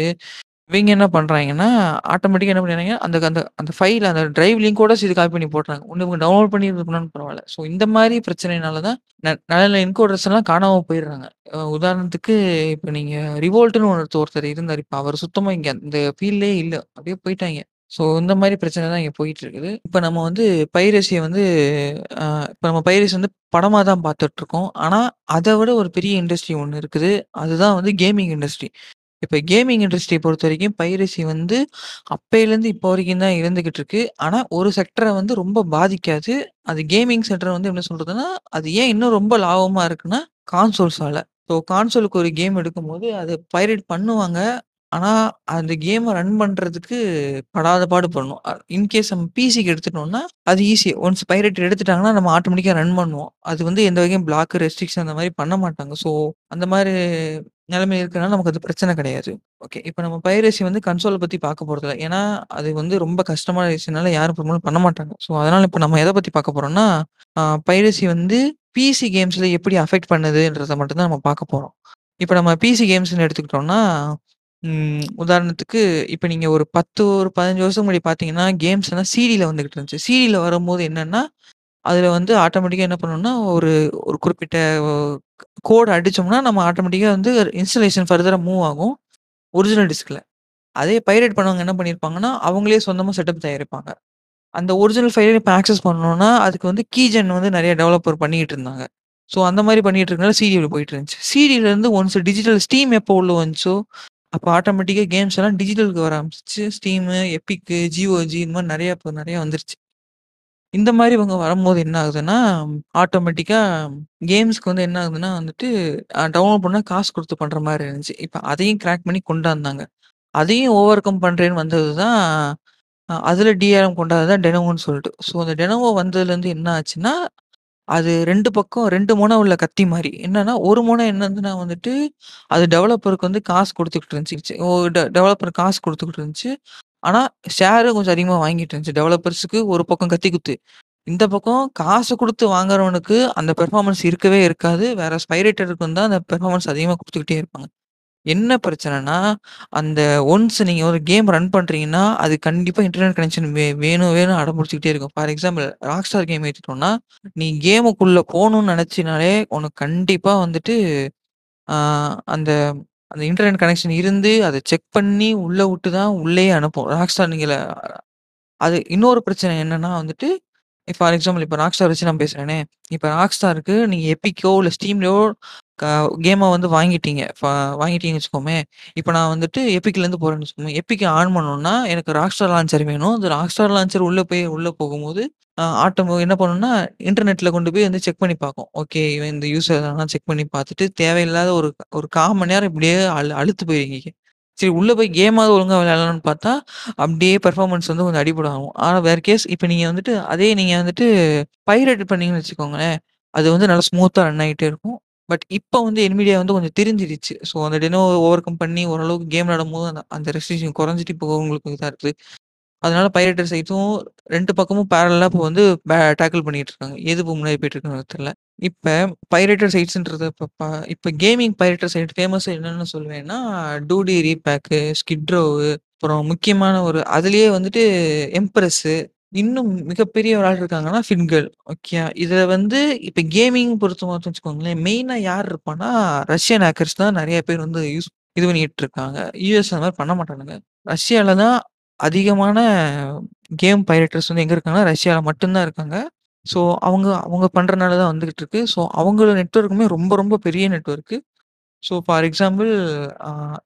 இவங்க என்ன பண்ணுறாங்கன்னா ஆட்டோமேட்டிக்காக என்ன பண்ணுறாங்க அந்த அந்த அந்த ஃபைல் அந்த டிரைவ் லிங்க் கூட இது காப்பி பண்ணி போடுறாங்க. ஒன்று இவங்க டவுன்லோட் பண்ணி இருக்கணும்னு பரவாயில்ல. ஸோ இந்த மாதிரி பிரச்சனைனால தான் நல்ல என்கோடர்ஸ் எல்லாம் காணாமல் போயிடுறாங்க. உதாரணத்துக்கு இப்போ நீங்கள் ரிவோல்ட்டுன்னு ஒருத்தர் ஒருத்தர் இருந்தார். இப்போ அவர் சுத்தமாக இங்கே அந்த ஃபீல்டே இல்லை, அப்படியே போயிட்டாங்க. ஸோ இந்த மாதிரி பிரச்சனை தான் இங்கே போயிட்டு இருக்குது. இப்போ நம்ம வந்து பைரசியை வந்து இப்போ நம்ம பைரசி வந்து படமாக தான் பார்த்துட்டு இருக்கோம். ஆனால் அதை விட ஒரு பெரிய இண்டஸ்ட்ரி ஒன்று இருக்குது, அதுதான் வந்து கேமிங் இண்டஸ்ட்ரி. இப்போ கேமிங் இண்டஸ்ட்ரியை பொறுத்த வரைக்கும் பைரசி வந்து அப்பையிலேருந்து இப்போ வரைக்கும் தான் இருந்துகிட்டு இருக்கு. ஆனால் ஒரு செக்டரை வந்து ரொம்ப பாதிக்காது. அது கேமிங் செக்டரை வந்து என்ன சொல்றதுன்னா அது ஏன் இன்னும் ரொம்ப லாபமாக இருக்குன்னா கான்சோல்ஸால. ஸோ கான்சோலுக்கு ஒரு கேம் எடுக்கும்போது அது பைரேட் பண்ணுவாங்க, ஆனால் அந்த கேமை ரன் பண்ணுறதுக்கு படாத பாடு பண்ணணும். இன்கேஸ் நம்ம பிசிக்கு எடுத்துட்டோம்னா அது ஈஸியாக ஒன்ஸ் பைரேட் எடுத்துட்டாங்கன்னா நம்ம ஆட்டோமேட்டிக்காக ரன் பண்ணுவோம். அது வந்து எந்த வகையும் பிளாக் ரெஸ்ட்ரிக்ஷன் அந்த மாதிரி பண்ண மாட்டாங்க. ஸோ அந்த மாதிரி நிலைமை இருக்குன்னா நமக்கு அது பிரச்சனை கிடையாது. ஓகே, இப்போ நம்ம பைரசி வந்து கன்சோலை பற்றி பார்க்க போகிறதில்ல, ஏன்னா அது வந்து ரொம்ப கஷ்டமான விஷயம்னால யாரும் ப்ரொமோட் பண்ண மாட்டாங்க. ஸோ அதனால் இப்போ நம்ம எதை பற்றி பார்க்க போகிறோம்னா பைரசி வந்து பிசி கேம்ஸில் எப்படி அஃபெக்ட் பண்ணுதுன்றதை மட்டும்தான் நம்ம பார்க்க போகிறோம். இப்போ நம்ம பிசி கேம்ஸ்ன்னு எடுத்துக்கிட்டோம்னா உதாரணத்துக்கு இப்போ நீங்கள் ஒரு பத்து ஒரு பதினஞ்சு வருஷம் முன்னாடி பார்த்தீங்கன்னா கேம்ஸ் எல்லாம் சீடியில் வந்துக்கிட்டு இருந்துச்சு. சீடியில் வரும்போது என்னென்னா அதில் வந்து ஆட்டோமேட்டிக்காக என்ன பண்ணணும்னா ஒரு ஒரு குறிப்பிட்ட கோடு அடித்தோம்னா நம்ம ஆட்டோமேட்டிக்காக வந்து இன்ஸ்டலேஷன் ஃபர்தராக மூவ் ஆகும் ஒரிஜினல் டிஸ்கில். அதே பைரேட் பண்ணவங்க என்ன பண்ணியிருப்பாங்கன்னா அவங்களே சொந்தமாக செட்டப் தயாரிப்பாங்க. அந்த ஒரிஜினல் ஃபைலை இப்போ ஆக்சஸ் பண்ணணும்னா அதுக்கு வந்து கீஜன் வந்து நிறைய டெவலப்பர் பண்ணிக்கிட்டு இருந்தாங்க. ஸோ அந்த மாதிரி பண்ணிகிட்டு இருக்கனால சீடியில் போயிட்டு இருந்துச்சு. சீடியிலேருந்து ஒன்ஸ் டிஜிட்டல் ஸ்டீம் எப்போ உள்ள வந்துச்சோ அப்போ ஆட்டோமேட்டிக்காக கேம்ஸ் எல்லாம் டிஜிட்டலுக்கு வர ஆரம்பிச்சிச்சு. ஸ்டீமு, எப்பிக்கு, ஜிஓஜி இந்த மாதிரி நிறையா இப்போ நிறையா வந்துருச்சு. இந்த மாதிரி இவங்க வரும்போது என்ன ஆகுதுன்னா ஆட்டோமேட்டிக்காக கேம்ஸ்க்கு வந்து என்ன ஆகுதுன்னா வந்துட்டு டவுன்லோட் பண்ணால் காசு கொடுத்து பண்ணுற மாதிரி இருந்துச்சு. இப்போ அதையும் கிராக் பண்ணி கொண்டாந்தாங்க. அதையும் ஓவர் கம் பண்ணுறேன்னு வந்தது தான் அதில் டிஆர்எம் கொண்டாது தான் டெனோவோன்னு சொல்லிட்டு. ஸோ அந்த டெனோவோ வந்ததுலேருந்து என்ன ஆச்சுன்னா அது ரெண்டு பக்கம் ரெண்டு முனை உள்ள கத்தி மாதிரி. என்னன்னா ஒரு முனை என்னதுன்னா வந்துட்டு அது டெவலப்பருக்கு வந்து காசு கொடுத்துக்கிட்டு இருந்துச்சு. டெவலப்பர் காசு கொடுத்துக்கிட்டு இருந்துச்சு, ஆனால் ஷேரு கொஞ்சம் அதிகமாக வாங்கிட்டு இருந்துச்சு. டெவலப்பர்ஸுக்கு ஒரு பக்கம் கத்தி குத்து, இந்த பக்கம் காசு கொடுத்து வாங்குறவனுக்கு அந்த பெர்ஃபார்மன்ஸ் இருக்கவே இருக்காது. வேற ஸ்பைரேட்டருக்கு வந்து அந்த பெர்ஃபார்மன்ஸ் அதிகமாக கொடுத்துக்கிட்டே இருப்பாங்க. என்ன பிரச்சனைனா அந்த ஒன்ஸ் நீங்கள் ஒரு கேம் ரன் பண்ணுறீங்கன்னா அது கண்டிப்பாக இன்டர்நெட் கனெக்ஷன் வே வேணும் வேணும் அடம்பிடிச்சிக்கிட்டே இருக்கும். ஃபார் எக்ஸாம்பிள் ராக்ஸ்டார் கேம் எடுத்துட்டோம்னா நீ கேமுக்குள்ளே போகணும்னு நினச்சினாலே உனக்கு கண்டிப்பாக வந்துட்டு அந்த அந்த இன்டர்நெட் கனெக்ஷன் இருந்து அதை செக் பண்ணி உள்ளே விட்டு தான் உள்ளே அனுப்பும் ராக்ஸ்டார். நீங்கள் அது இன்னொரு பிரச்சனை என்னென்னா வந்துட்டு ஃபார் எக்ஸாம்பிள் இப்போ ராக்ஸ்டார் வச்சு நான் பேசுகிறேனே, இப்போ ராக்ஸ்டாருக்கு நீங்கள் எப்பிக்கோ இல்லை ஸ்டீம்லையோ கேமை வந்து வாங்கிட்டீங்க வாங்கிட்டீங்கன்னு வச்சுக்கோமே. இப்போ நான் வந்துட்டு எப்பிக்லேருந்து போகிறேன்னு வச்சுக்கோமே. எப்பிக்கு ஆன் பண்ணோன்னா எனக்கு ராக்ஸ்டார் லான்ச்சர் வேணும். அந்த ராக்ஸ்டார் லான்ச்சர் உள்ளே போய் உள்ளே போகும்போது ஆட்டோ என்ன பண்ணணும்னா இன்டர்நெட்டில் கொண்டு போய் வந்து செக் பண்ணி பார்க்கும். ஓகே, இவன் இந்த யூஸர் எல்லாம் செக் பண்ணி பார்த்துட்டு தேவையில்லாத ஒரு ஒரு கால் மணி நேரம் இப்படியே அழு அழுத்து போயிருக்கீங்க. சரி, உள்ளே போய் கேமாவது ஒழுங்காக விளையாடலாம்னு பார்த்தா அப்படியே பெர்ஃபார்மன்ஸ் வந்து கொஞ்சம் அடிபட ஆகும். ஆனால் வேறு கேஸ் இப்போ நீங்கள் வந்துட்டு அதே நீங்கள் வந்துட்டு பைரேட் பண்ணீங்கன்னு வச்சுக்கோங்களேன், அது வந்து நல்லா ஸ்மூத்தாக ரன் ஆகிட்டே இருக்கும். பட் இப்போ வந்து என்மீடியா வந்து கொஞ்சம் தெரிஞ்சிடுச்சு. ஸோ அந்த டெனோ ஓவர் கம் பண்ணி ஓரளவுக்கு கேம் விளையாடும் போது அந்த அந்த ரெஸ்ட்ரிக்ஷன் குறைஞ்சிட்டு இப்போ உங்களுக்கு இதாக இருக்குது. அதனால பைரேட்டர் சைட்டும் ரெண்டு பக்கமும் பேரலாக இப்போ வந்து டேக்கிள் பண்ணிட்டு இருக்காங்க. எது இப்போ முன்னாடி போயிட்டு இருக்குன்னு தெரியல. இப்போ பைரேட்டர் சைட்ஸ்ன்றது இப்போ இப்போ கேமிங் பைரேட்டர் சைட் ஃபேமஸ் என்னென்னு சொல்லுவேன்னா டூடி ரீபேக்கு, ஸ்கிட்ரோவு, அப்புறம் முக்கியமான ஒரு அதுலேயே வந்துட்டு எம்ப்ரெஸ்ஸு, இன்னும் மிகப்பெரிய ஒரு ஆள் இருக்காங்கன்னா ஃபிட்கர்ல். ஓகே, இதில் வந்து இப்போ கேமிங் பொறுத்த மாதிரி வச்சுக்கோங்களேன் மெயினாக யார் இருப்பான்னா ரஷ்யன் ஹேக்கர்ஸ் தான் நிறைய பேர் வந்து யூஸ் இது பண்ணிட்டு இருக்காங்க. யூஎஸ் அந்த மாதிரி பண்ண மாட்டானுங்க. ரஷ்யாவில் தான் அதிகமான கேம் பைரேட்டர்ஸ் வந்து எங்கே இருக்காங்கன்னா ரஷ்யாவில் மட்டும்தான் இருக்காங்க. ஸோ அவங்க அவங்க பண்ணுறனால தான் வந்துக்கிட்டு இருக்கு. ஸோ அவங்களோட நெட்வொர்க்குமே ரொம்ப ரொம்ப பெரிய நெட்வொர்க்கு. ஸோ ஃபார் எக்ஸாம்பிள்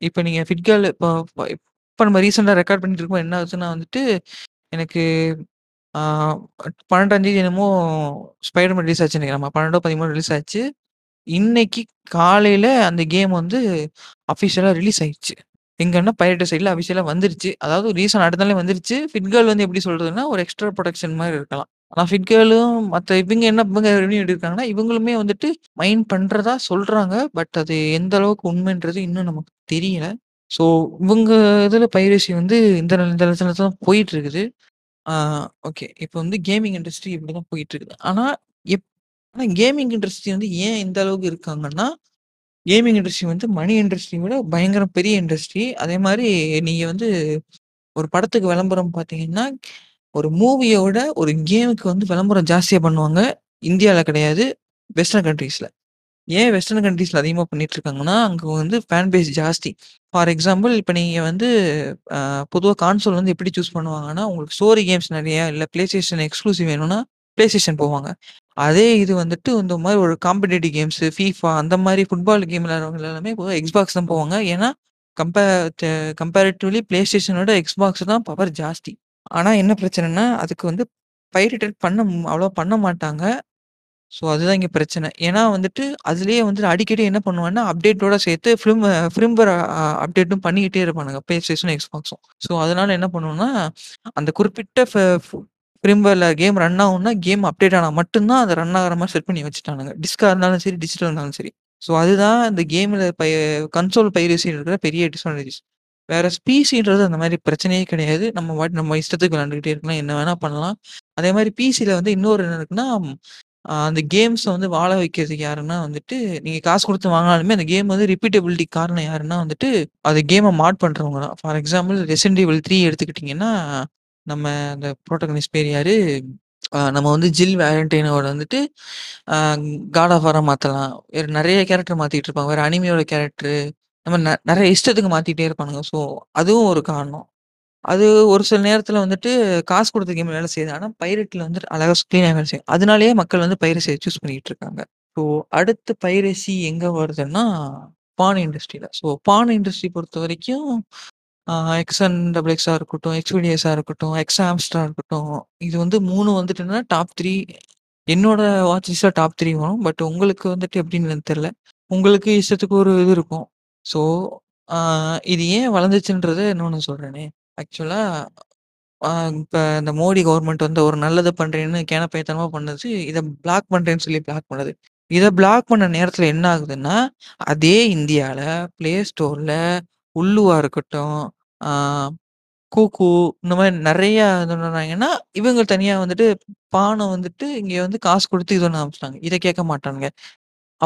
இப்போ நீங்கள் ஃபிட்கர்ல் இப்போ இப்போ நம்ம ரீசெண்டாக ரெக்கார்ட் பண்ணிட்டு இருக்கோம். என்ன ஆச்சுன்னா வந்துட்டு எனக்கு பன்னெண்டாந்தேதி என்னமோ ஸ்பைடர்மேன் ரிலீஸ் ஆச்சு நினைக்கிறேன். ஆமா, பன்னெண்டோ பதிமூணு ரிலீஸ் ஆச்சு. இன்னைக்கு காலையில அந்த கேம் வந்து அஃபிஷியலா ரிலீஸ் ஆயிடுச்சு. எங்கன்னா பைரேட் சைடில் அஃபிஷியலாக வந்துருச்சு. அதாவது ரீசன் அடுத்தாலே வந்துருச்சு. ஃபிட்கேர்ல் வந்து எப்படி சொல்கிறதுன்னா ஒரு எக்ஸ்ட்ரா ப்ரொடக்ஷன் மாதிரி இருக்கலாம். ஆனால் ஃபிட்கேர்லும் மற்ற இவங்க என்ன இவங்க ரெவன்யூ எடுக்காங்கன்னா இவங்களுமே வந்துட்டு மைண்ட் பண்ணுறதா சொல்கிறாங்க. பட் அது எந்த அளவுக்கு உண்மைன்றது இன்னும் நமக்கு தெரியல. ஸோ இவங்க இதில் பைரேசி வந்து இந்த இந்த லட்சத்தில் தான் போயிட்டு இருக்குது. ஓகே, இப்போ வந்து கேமிங் இண்டஸ்ட்ரி இப்படி தான் போயிட்டு இருக்குது. ஆனால் எப் ஆனால் கேமிங் இண்டஸ்ட்ரி வந்து ஏன் இந்த அளவுக்கு இருக்காங்கன்னா, கேமிங் இண்டஸ்ட்ரி வந்து மணி இண்டஸ்ட்ரி விட பயங்கர பெரிய இண்டஸ்ட்ரி. அதே மாதிரி நீங்கள் வந்து ஒரு படத்துக்கு விளம்பரம் பார்த்தீங்கன்னா ஒரு மூவியோட ஒரு கேமுக்கு வந்து விளம்பரம் ஜாஸ்தியாக பண்ணுவாங்க. இந்தியாவில் கிடையாது, வெஸ்டர்ன் கண்ட்ரீஸில். ஏன் வெஸ்டர்ன் கண்ட்ரீஸில் அதிகமாக பண்ணிகிட்ருக்காங்கன்னா அங்கே வந்து ஃபேன் பேஸ் ஜாஸ்தி. ஃபார் எக்ஸாம்பிள், இப்போ நீங்கள் வந்து பொதுவாக கான்சோல் வந்து எப்படி சூஸ் பண்ணுவாங்கன்னா, உங்களுக்கு ஸ்டோரி கேம்ஸ் நிறையா இல்லை ப்ளே ஸ்டேஷன் எக்ஸ்க்ளூசிவ் வேணும்னா ப்ளே ஸ்டேஷன் போவாங்க. அதே இது வந்துட்டு இந்த மாதிரி ஒரு காம்படேட்டிவ் கேம்ஸு, ஃபீஃபா அந்த மாதிரி ஃபுட்பால் கேம் விளையாடுறவங்க எல்லாமே பொதுவாக எக்ஸ்பாக்ஸ் தான் போவாங்க. ஏன்னா கம்பே கம்பேரிட்டிவ்லி ப்ளே ஸ்டேஷனோட எக்ஸ்பாக்ஸ் தான் பவர் ஜாஸ்தி. ஆனால் என்ன பிரச்சனைனா அதுக்கு வந்து பைரேட்டட் பண்ண அவ்வளோ பண்ண மாட்டாங்க. ஸோ அதுதான் இங்கே பிரச்சனை. ஏன்னா வந்துட்டு அதுலேயே வந்துட்டு அடிக்கடி என்ன பண்ணுவாங்கன்னா அப்டேட்டோட சேர்த்து ஃபிலிம் ஃபிலிம்வேர் அப்டேட்டும் பண்ணிக்கிட்டே இருப்பானுங்க ப்ளே ஸ்டேஷனும் எக்ஸ்பாக்ஸும். ஸோ அதனால் என்ன பண்ணுவோன்னா அந்த குறிப்பிட்ட ஃப்ரீம்வேரில் கேம் ரன் ஆகும்னா கேம் அப்டேட் ஆனால் மட்டும்தான் அது ரன் ஆகிற மாதிரி செட் பண்ணி வச்சுட்டானுங்க. டிஸ்காக இருந்தாலும் சரி, டிஜிட்டல் இருந்தாலும் சரி. ஸோ அதுதான் இந்த கேமில் பை கன்சோல் பைரசின்னு இருக்கிற பெரிய டிஸ்அட்வான்டேஜஸ். வேற பிசின்றது அந்த மாதிரி பிரச்சனையே கிடையாது. நம்ம வாட் நம்ம இஷ்டத்துக்கு விளாண்டுக்கிட்டே இருக்கலாம், என்ன வேணால் பண்ணலாம். அதே மாதிரி பிசியில் வந்து இன்னொரு என்ன இருக்குன்னா, அந்த கேம்ஸை வந்து வாழ வைக்கிறதுக்கு யாருன்னா வந்துட்டு நீங்கள் காசு கொடுத்து வாங்கினாலுமே அந்த கேம் வந்து ரிப்பீட்டபிலிட்டி காரணம் யாருன்னா வந்துட்டு அது கேமை மாட் பண்ணுறவங்க தான். For example, Resident Evil three எடுத்துக்கிட்டிங்கன்னா நம்ம அந்த புரோட்டகனிஸ்ட் பேர் யாரு, நம்ம வந்து ஜில் வேலண்டைனோட வந்துட்டு காட் ஆஃப் வாரை மாற்றலாம். வேறு நிறைய கேரக்டர் மாற்றிட்டு இருப்பாங்க. வேறு அனிமையோட கேரக்டரு நம்ம ந நிறைய இஷ்டத்துக்கு மாற்றிக்கிட்டே இருப்பானுங்க. ஸோ அதுவும் ஒரு காரணம். அது ஒரு சில நேரத்தில் வந்துட்டு காசு கொடுத்த கேம் வேலை செய்யுது. ஆனால் பைரேட்டில் வந்துட்டு அழகாக க்ளீனாக வேலை செய்யும். அதனாலேயே மக்கள் வந்து பைரசியை சூஸ் பண்ணிகிட்டு இருக்காங்க. ஸோ அடுத்து பைரசி எங்கே வருதுன்னா பான் இண்டஸ்ட்ரியில். ஸோ பான் இண்டஸ்ட்ரி பொறுத்த வரைக்கும் எக்ஸ்என் டபுள் எக்ஸாக இருக்கட்டும், எக்ஸ்பிடிஎஸாக இருக்கட்டும், எக்ஸ் ஆம்ஸ்டராக இருக்கட்டும், இது வந்து மூணு வந்துட்டுன்னா டாப் த்ரீ என்னோட வாட்ச் லிஸ்ட்டில் டாப் த்ரீ வரும். பட் உங்களுக்கு வந்துட்டு எப்படின்னு தெரில, உங்களுக்கு இஷ்டத்துக்கு ஒரு இது இருக்கும். ஸோ இது ஏன் வளர்ந்துச்சுன்றதை இன்னொன்று சொல்கிறேனே, ஆக்சுவலாக இப்போ இந்த மோடி கவர்மெண்ட் வந்து ஒரு நல்லது பண்ணுறேன்னு கேனப்பைத்தனமாக பண்ணது, இதை பிளாக் பண்ணுறேன்னு சொல்லி பிளாக் பண்ணுது. இதை பிளாக் பண்ண நேரத்தில் என்ன ஆகுதுன்னா அதே இந்தியாவில் ப்ளே ஸ்டோரில் உள்ளுவா இருக்கட்டும், கூக்கு இந்த மாதிரி நிறையா இது பண்ணுறாங்கன்னா இவங்க தனியாக வந்துட்டு பானை வந்துட்டு இங்கே வந்து காசு கொடுத்து இது ஒன்று ஆரம்பிச்சிட்டாங்க. இதை கேட்க மாட்டானுங்க.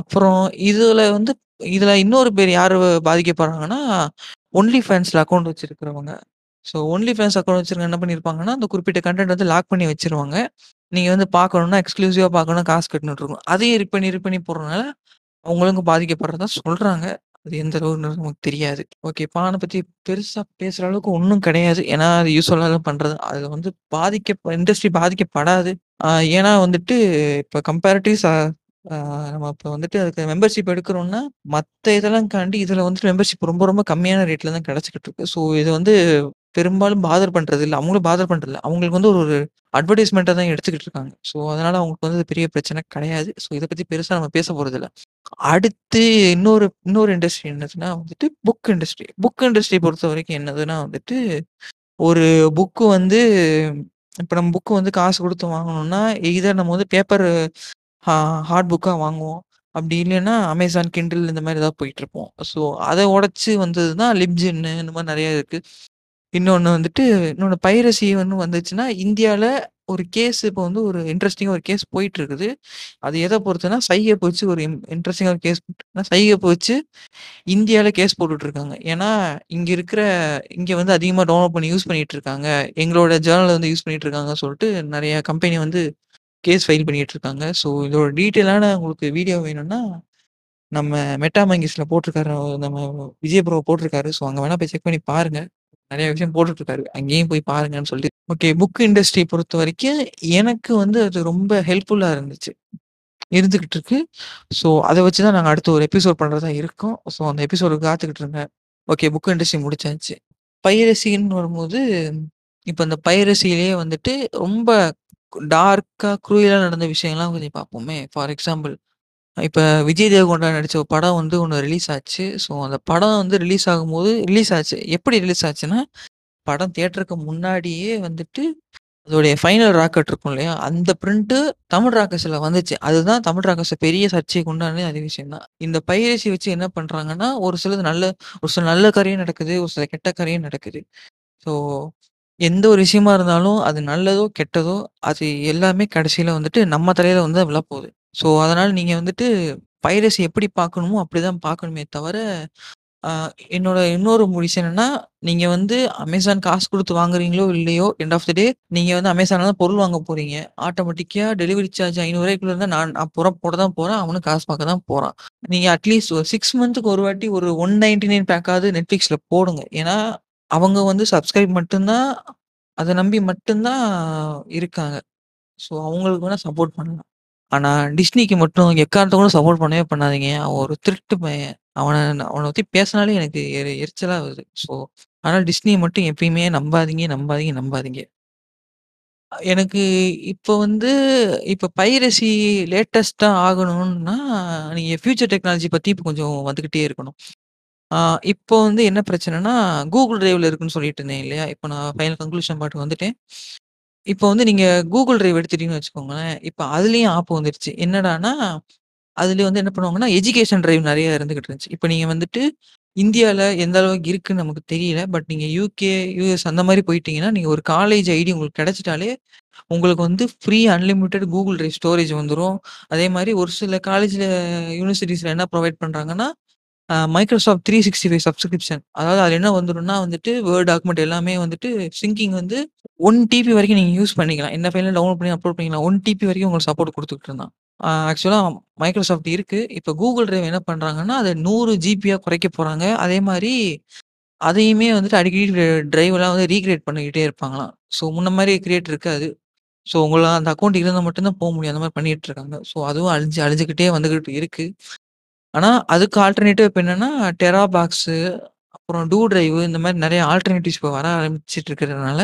அப்புறம் இதில் வந்து இதில் இன்னொரு பேர் யார் பாதிக்கப்படுறாங்கன்னா ஒன்லி ஃபேன்ஸில் அக்கௌண்ட் வச்சுருக்கிறவங்க. ஸோ ஒன்லி ஃபேன்ஸ் அக்கௌண்ட் வச்சுருக்க என்ன பண்ணியிருப்பாங்கன்னா அந்த குறிப்பிட்ட கண்டென்ட் வந்து லாக் பண்ணி வச்சுருவாங்க. நீங்கள் வந்து பார்க்கணுன்னா எக்ஸ்க்ளூசிவாக பார்க்கணும், காசு கட்டணுன்னு இருக்கும். அதையும் ரிப் பண்ணி ரிப் பண்ணி போடுறதுனால அவங்களுக்கு பாதிக்கப்படுறதா சொல்கிறாங்க. அது எந்த அளவுன்னு நமக்கு தெரியாது. ஓகே, பானை பற்றி பெருசாக பேசுகிற அளவுக்கு ஒன்றும் கிடையாது. ஏன்னா அது யூஸ்ஃபுல்லாக பண்ணுறது, அது வந்து பாதிக்க இண்டஸ்ட்ரி பாதிக்கப்படாது. ஏன்னா வந்துட்டு இப்போ கம்பேரிட்டிவ்ஸ் நம்ம இப்போ வந்துட்டு அதுக்கு மெம்பர்ஷிப் எடுக்கிறோம்னா மற்ற இதெல்லாம் காண்டி இதில் வந்துட்டு மெம்பர்ஷிப் ரொம்ப ரொம்ப கம்மியான ரேட்டில் தான் கிடச்சிக்கிட்டு இருக்கு. ஸோ இது வந்து பெரும்பாலும் பாதர் பண்ணுறது இல்லை, அவங்களும் பாதர் பண்ணுறதில்ல. அவங்களுக்கு வந்து ஒரு அட்வர்டைஸ்மெண்ட்டாக தான் எடுத்துக்கிட்டு இருக்காங்க. ஸோ அதனால் அவங்களுக்கு வந்து பெரிய பிரச்சனை கிடையாது. ஸோ இதை பற்றி பெருசாக நம்ம பேச போகிறதில்ல. அடுத்து இன்னொரு இன்னொரு இண்டஸ்ட்ரி என்னதுன்னா வந்துட்டு புக் இண்டஸ்ட்ரி. புக் இண்டஸ்ட்ரி பொறுத்த வரைக்கும் என்னதுன்னா வந்துட்டு ஒரு புக்கு வந்து இப்போ நம்ம புக்கு வந்து காசு கொடுத்து வாங்கணும்னா இதை நம்ம வந்து பேப்பர் ஹார்ட் புக்காக வாங்குவோம். அப்படி இல்லைன்னா அமேசான் கிண்டில் இந்த மாதிரி ஏதாவது போயிட்டுருப்போம். ஸோ அதை உடச்சி வந்தது தான் லிப்ஜின்னு இந்த மாதிரி நிறையா இருக்குது. இன்னொன்று வந்துட்டு இன்னொன்று பைரசி ஒன்று வந்துச்சுன்னா இந்தியாவில் ஒரு கேஸ் இப்போ வந்து ஒரு இன்ட்ரெஸ்டிங்காக ஒரு கேஸ் போயிட்டு இருக்குது. அது எதை பொறுத்துன்னா சைகை போச்சு. ஒரு இன்ட்ரெஸ்டிங்காக கேஸ் போட்டுன்னா சைகை போச்சு இந்தியாவில் கேஸ் போட்டுட்ருக்காங்க. ஏன்னா இங்கே இருக்கிற இங்கே வந்து அதிகமாக டவுன்லோட் பண்ணி யூஸ் பண்ணிகிட்டு இருக்காங்க, எங்களோட ஜேர்னலை வந்து யூஸ் பண்ணிகிட்டு இருக்காங்க சொல்லிட்டு நிறையா கம்பெனி வந்து கேஸ் ஃபைல் பண்ணிகிட்டு இருக்காங்க. ஸோ இதோட டீட்டெயிலான உங்களுக்கு வீடியோ வேணும்னா நம்ம மெட்டா மங்கிஸில் போட்டிருக்காரு, நம்ம விஜய் ப்ரோ போட்டிருக்காரு. ஸோ அங்கே வேணால் போய் செக் பண்ணி பாருங்கள், நிறைய விஷயம் போட்டுட்டு இருக்காரு, அங்கேயும் போய் பாருங்கன்னு சொல்லிட்டு. ஓகே, புக் இண்டஸ்ட்ரி பொறுத்த வரைக்கும் எனக்கு வந்து அது ரொம்ப ஹெல்ப்ஃபுல்லா இருந்துச்சு, இருந்துகிட்டு இருக்கு. ஸோ அதை வச்சுதான் நாங்கள் அடுத்த ஒரு எபிசோட் பண்றதா இருக்கோம். ஸோ அந்த எபிசோடு காத்துக்கிட்டு இருங்க. ஓகே, புக் இண்டஸ்ட்ரி முடிச்சாச்சு. பைரசின்னு வரும்போது இப்போ இந்த பைரசிலேயே வந்துட்டு ரொம்ப டார்க்காக குரூயலாக நடந்த விஷயங்கள்லாம் கொஞ்சம் பார்ப்போமே. ஃபார் எக்ஸாம்பிள், இப்போ விஜய் தேவகொண்டா நடித்த படம் வந்து ஒன்று ரிலீஸ் ஆச்சு. ஸோ அந்த படம் வந்து ரிலீஸ் ஆகும்போது ரிலீஸ் ஆச்சு எப்படி ரிலீஸ் ஆச்சுன்னா, படம் தியேட்டருக்கு முன்னாடியே வந்துட்டு அதோடைய ஃபைனல் ராக்கெட் இருக்கும் இல்லையா, அந்த பிரிண்ட்டு தமிழ் ராக்கர்ஸில் வந்துச்சு. அதுதான் தமிழ் ராக்கர்ஸை பெரிய சர்ச்சைக்கு உண்டானே அது விஷயம்தான். இந்த பைரசி வச்சு என்ன பண்ணுறாங்கன்னா, ஒரு சிலது நல்ல ஒரு சில நல்ல கரையும் நடக்குது, ஒரு சில கெட்ட கரையும் நடக்குது. ஸோ எந்த ஒரு விஷயமா இருந்தாலும் அது நல்லதோ கெட்டதோ அது எல்லாமே கடைசியில் வந்துட்டு நம்ம தலையில் வந்து அது விழப்போகுது. ஸோ அதனால் நீங்கள் வந்துட்டு பைரசி எப்படி பார்க்கணுமோ அப்படி தான் பார்க்கணுமே தவிர, என்னோட இன்னொரு முடிச்சு என்னன்னா, நீங்கள் வந்து அமேசான் காசு கொடுத்து வாங்குறீங்களோ இல்லையோ, எண்ட் ஆஃப் த டே நீங்கள் வந்து அமேசானில் தான் பொருள் வாங்க போகிறீங்க. ஆட்டோமேட்டிக்காக டெலிவரி சார்ஜ் ஐநூறுவாய்க்குள்ள இருந்தால் நான் நான் புறம் போட தான் போகிறேன், அவனும் காசு பார்க்க தான் போகிறான். நீங்கள் அட்லீஸ்ட் ஒரு சிக்ஸ் மந்த்துக்கு ஒரு வாட்டி ஒரு ஒன் நைன்டி நைன் பேக்காவது நெட்ஃப்ளிக்ஸில் போடுங்க. ஏன்னா அவங்க வந்து சப்ஸ்கிரைப் மட்டும்தான், அதை நம்பி மட்டும்தான் இருக்காங்க. ஸோ அவங்களுக்கு வேணால் சப்போர்ட் பண்ணலாம். ஆனால் டிஸ்னிக்கு மட்டும் எக்காரணத்தை கூட சப்போர்ட் பண்ணவே பண்ணாதீங்க. அவன் ஒரு திருட்டு பையன், அவனை அவனை பற்றி பேசினாலே எனக்கு எரி எரிச்சலாக வருது. ஸோ ஆனால் டிஸ்னியை மட்டும் எப்பயுமே நம்பாதீங்க நம்பாதீங்க நம்பாதீங்க. எனக்கு இப்போ வந்து இப்போ பைரசி லேட்டஸ்ட்டாக ஆகணும்னா நீங்கள் ஃப்யூச்சர் டெக்னாலஜி பற்றி இப்போ கொஞ்சம் வந்துக்கிட்டே இருக்கணும். இப்போ வந்து என்ன பிரச்சனைனா, கூகுள் டிரைவில் இருக்குன்னு சொல்லிட்டு இருந்தேன் இல்லையா, இப்போ நான் ஃபைனல் கன்க்ளூஷன் பாட்டு வந்துட்டேன். இப்போ வந்து நீங்கள் கூகுள் டிரைவ் எடுத்துட்டீங்கன்னு வச்சுக்கோங்களேன், இப்போ அதுலேயும் ஆப் வந்துடுச்சு. என்னடானா அதுலேயே வந்து என்ன பண்ணுவாங்கன்னா, எஜுகேஷன் டிரைவ் நிறையா இருந்துக்கிட்டு இருந்துச்சு. இப்போ நீங்கள் வந்துட்டு இந்தியாவில் எந்த அளவுக்கு இருக்குன்னு நமக்கு தெரியல, பட் நீங்கள் யூகே யூஎஸ் அந்த மாதிரி போயிட்டீங்கன்னா, நீங்கள் ஒரு காலேஜ் ஐடி உங்களுக்கு கிடைச்சிட்டாலே உங்களுக்கு வந்து free unlimited Google Drive storage வந்துடும். அதே மாதிரி ஒரு சில காலேஜில் யூனிவர்சிட்டிஸில் என்ன ப்ரொவைட் பண்ணுறாங்கன்னா, Microsoft three sixty five subscription. அதாவது அது என்ன வந்துடும்னா வந்துட்டு வேர்ட் டாக்குமெண்ட் எல்லாமே வந்துட்டு சிங்கிங் வந்து ஒன் டிபி வரைக்கும் நீங்கள் யூஸ் பண்ணிக்கலாம். என்ன ஃபைலில் டவுன்லோட் பண்ணி அப்லோட் பண்ணிக்கலாம். ஒன் டிபி வரைக்கும் உங்களுக்கு சப்போர்ட் கொடுத்துக்கிட்டு இருந்தான். ஆக்சுவலாக மைக்ரோசாஃப்ட் இருக்குது. இப்போ கூகுள் டிரைவ் என்ன பண்ணுறாங்கன்னா, அதை நூறு ஜிபியாக குறைக்க போகிறாங்க. அதே மாதிரி அதையுமே வந்துட்டு அடிக்கடி டிரைவெலாம் வந்து ரீக்ரியேட் பண்ணிக்கிட்டே இருப்பாங்களாம். ஸோ முன்ன மாதிரி கிரியேட் இருக்காது. ஸோ உங்களால் அந்த அக்கௌண்ட் இருந்தால் மட்டும்தான் போக முடியும். அந்த மாதிரி பண்ணிகிட்டு இருக்காங்க. ஸோ அதுவும் அழிஞ்சு அழிஞ்சிக்கிட்டே வந்துக்கிட்டு இருக்குது. ஆனால் அதுக்கு ஆல்டர்னேட்டிவ் இப்போ என்னென்னா, டெரா பாக்ஸு அப்புறம் டூ டிரைவு இந்த மாதிரி நிறைய ஆல்டர்னேட்டிவ்ஸ் இப்போ வர ஆரம்பிச்சிட்டு இருக்கிறதுனால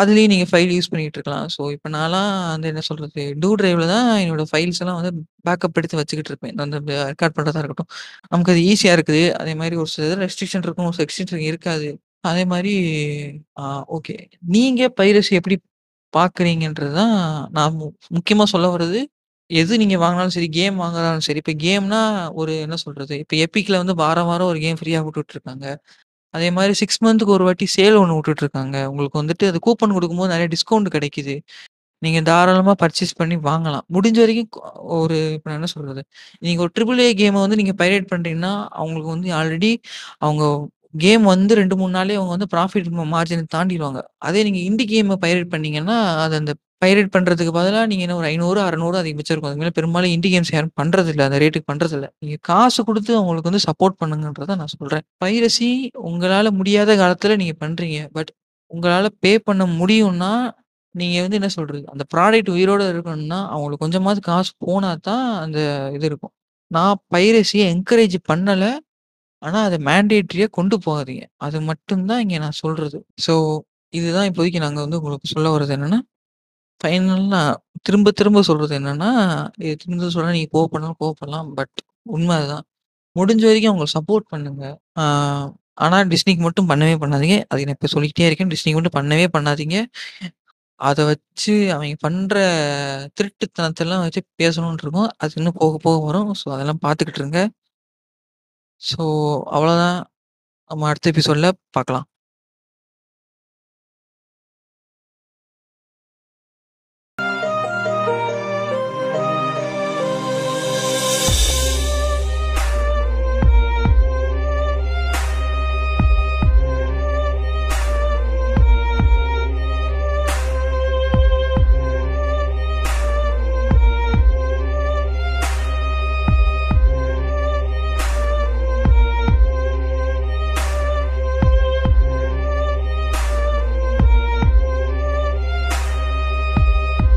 அதுலேயும் நீங்கள் ஃபைல் யூஸ் பண்ணிகிட்டு இருக்கலாம். ஸோ இப்போ நான்லாம் வந்து என்ன சொல்கிறது, டூ டிரைவில் தான் என்னோடய ஃபைல்ஸ் எல்லாம் வந்து பேக்கப் எடுத்து வச்சுக்கிட்டு இருப்பேன். அந்த ரெக்கார்ட் பண்ணுறதா இருக்கட்டும், நமக்கு அது ஈஸியாக இருக்குது. அதே மாதிரி ஒரு சில ரெஸ்ட்ரிக்ஷன் இருக்கும், ஒரு சில ரெஸ்ட்ரிக்ஷன் இருக்காது. அதே மாதிரி ஓகே, நீங்கள் பைரசி எப்படி பார்க்குறீங்கன்றது தான் நான் முக்கியமாக சொல்ல வர்றது. எது நீங்கள் வாங்கினாலும் சரி, கேம் வாங்கினாலும் சரி, இப்போ கேம்னா ஒரு என்ன சொல்கிறது, இப்போ எப்பிக்கில் வந்து வாரம் வாரம் ஒரு கேம் ஃப்ரீயாக விட்டுட்ருக்காங்க. அதே மாதிரி சிக்ஸ் மந்த்துக்கு ஒரு வாட்டி சேல் ஒன்று விட்டுட்ருக்காங்க. உங்களுக்கு வந்துட்டு அது கூப்பன் கொடுக்கும்போது நிறைய டிஸ்கவுண்ட் கிடைக்கிது. நீங்கள் தாராளமாக பர்ச்சேஸ் பண்ணி வாங்கலாம். முடிஞ்ச வரைக்கும் ஒரு இப்போ நான் என்ன சொல்கிறது, நீங்கள் ஒரு ட்ரிபிள் ஏ கேமை வந்து நீங்கள் பைரேட் பண்ணுறீங்கன்னா, அவங்களுக்கு வந்து ஆல்ரெடி அவங்க கேம் வந்து ரெண்டு மூணு நாளே அவங்க வந்து ப்ராஃபிட் மார்ஜினை தாண்டிடுவாங்க. அதே நீங்கள் இண்டி கேமை பைரேட் பண்ணிங்கன்னா, அது அந்த பைரேட் பண்ணுறதுக்கு பதிலாக நீங்கள் என்ன ஒரு ஐநூறு அறநூறு அதிகபட்சம் இருக்கும். அதுமாதிரி பெரும்பாலும் இண்டி கேம்ஸ் யாரும் பண்ணுறதில்ல, அந்த ரேட்டுக்கு பண்ணுறதில்ல. நீங்கள் காசு கொடுத்து அவங்களுக்கு வந்து சப்போர்ட் பண்ணுங்கன்றதை நான் சொல்கிறேன். பைரசி உங்களால் முடியாத காலத்தில் நீங்கள் பண்ணுறீங்க, பட் உங்களால் பே பண்ண முடியும்னா நீங்கள் வந்து என்ன சொல்கிறது, அந்த ப்ராடக்ட் உயிரோடு இருக்கணும்னா அவங்களுக்கு கொஞ்சமாவது காசு போனால் தான் அந்த இது இருக்கும். நான் பைரசியை என்கரேஜ் பண்ணலை, ஆனால் அதை மேண்டேட்ரியாக கொண்டு போகாதீங்க, அது மட்டும்தான் இங்கே நான் சொல்கிறது. ஸோ இதுதான் இப்போதைக்கு நாங்கள் வந்து உங்களுக்கு சொல்ல வர்றது. என்னென்னா ஃபைனலாக திரும்ப திரும்ப சொல்கிறது என்னென்னா, இது திரும்ப சொல்ல நீங்கள் கோவப்படலாம் கோவப்படலாம், பட் உண்மை அதுதான். முடிஞ்ச வரைக்கும் அவங்களை சப்போர்ட் பண்ணுங்கள். ஆனால் டிஸ்னிக்கு மட்டும் பண்ணவே பண்ணாதீங்க. அது நான் இப்போ சொல்லிக்கிட்டே இருக்கேன், டிஸ்னிக்கு மட்டும் பண்ணவே பண்ணாதீங்க. அதை வச்சு அவங்க பண்ணுற திருட்டுத்தனத்தெல்லாம் வச்சு பேசணும்னு இருக்கும். அது இன்னும் போக போக வரும். ஸோ அதெல்லாம் பார்த்துக்கிட்டு இருங்க. ஸோ அவ்வளோதான், நம்ம அடுத்த எபிசோடில் பார்க்கலாம்.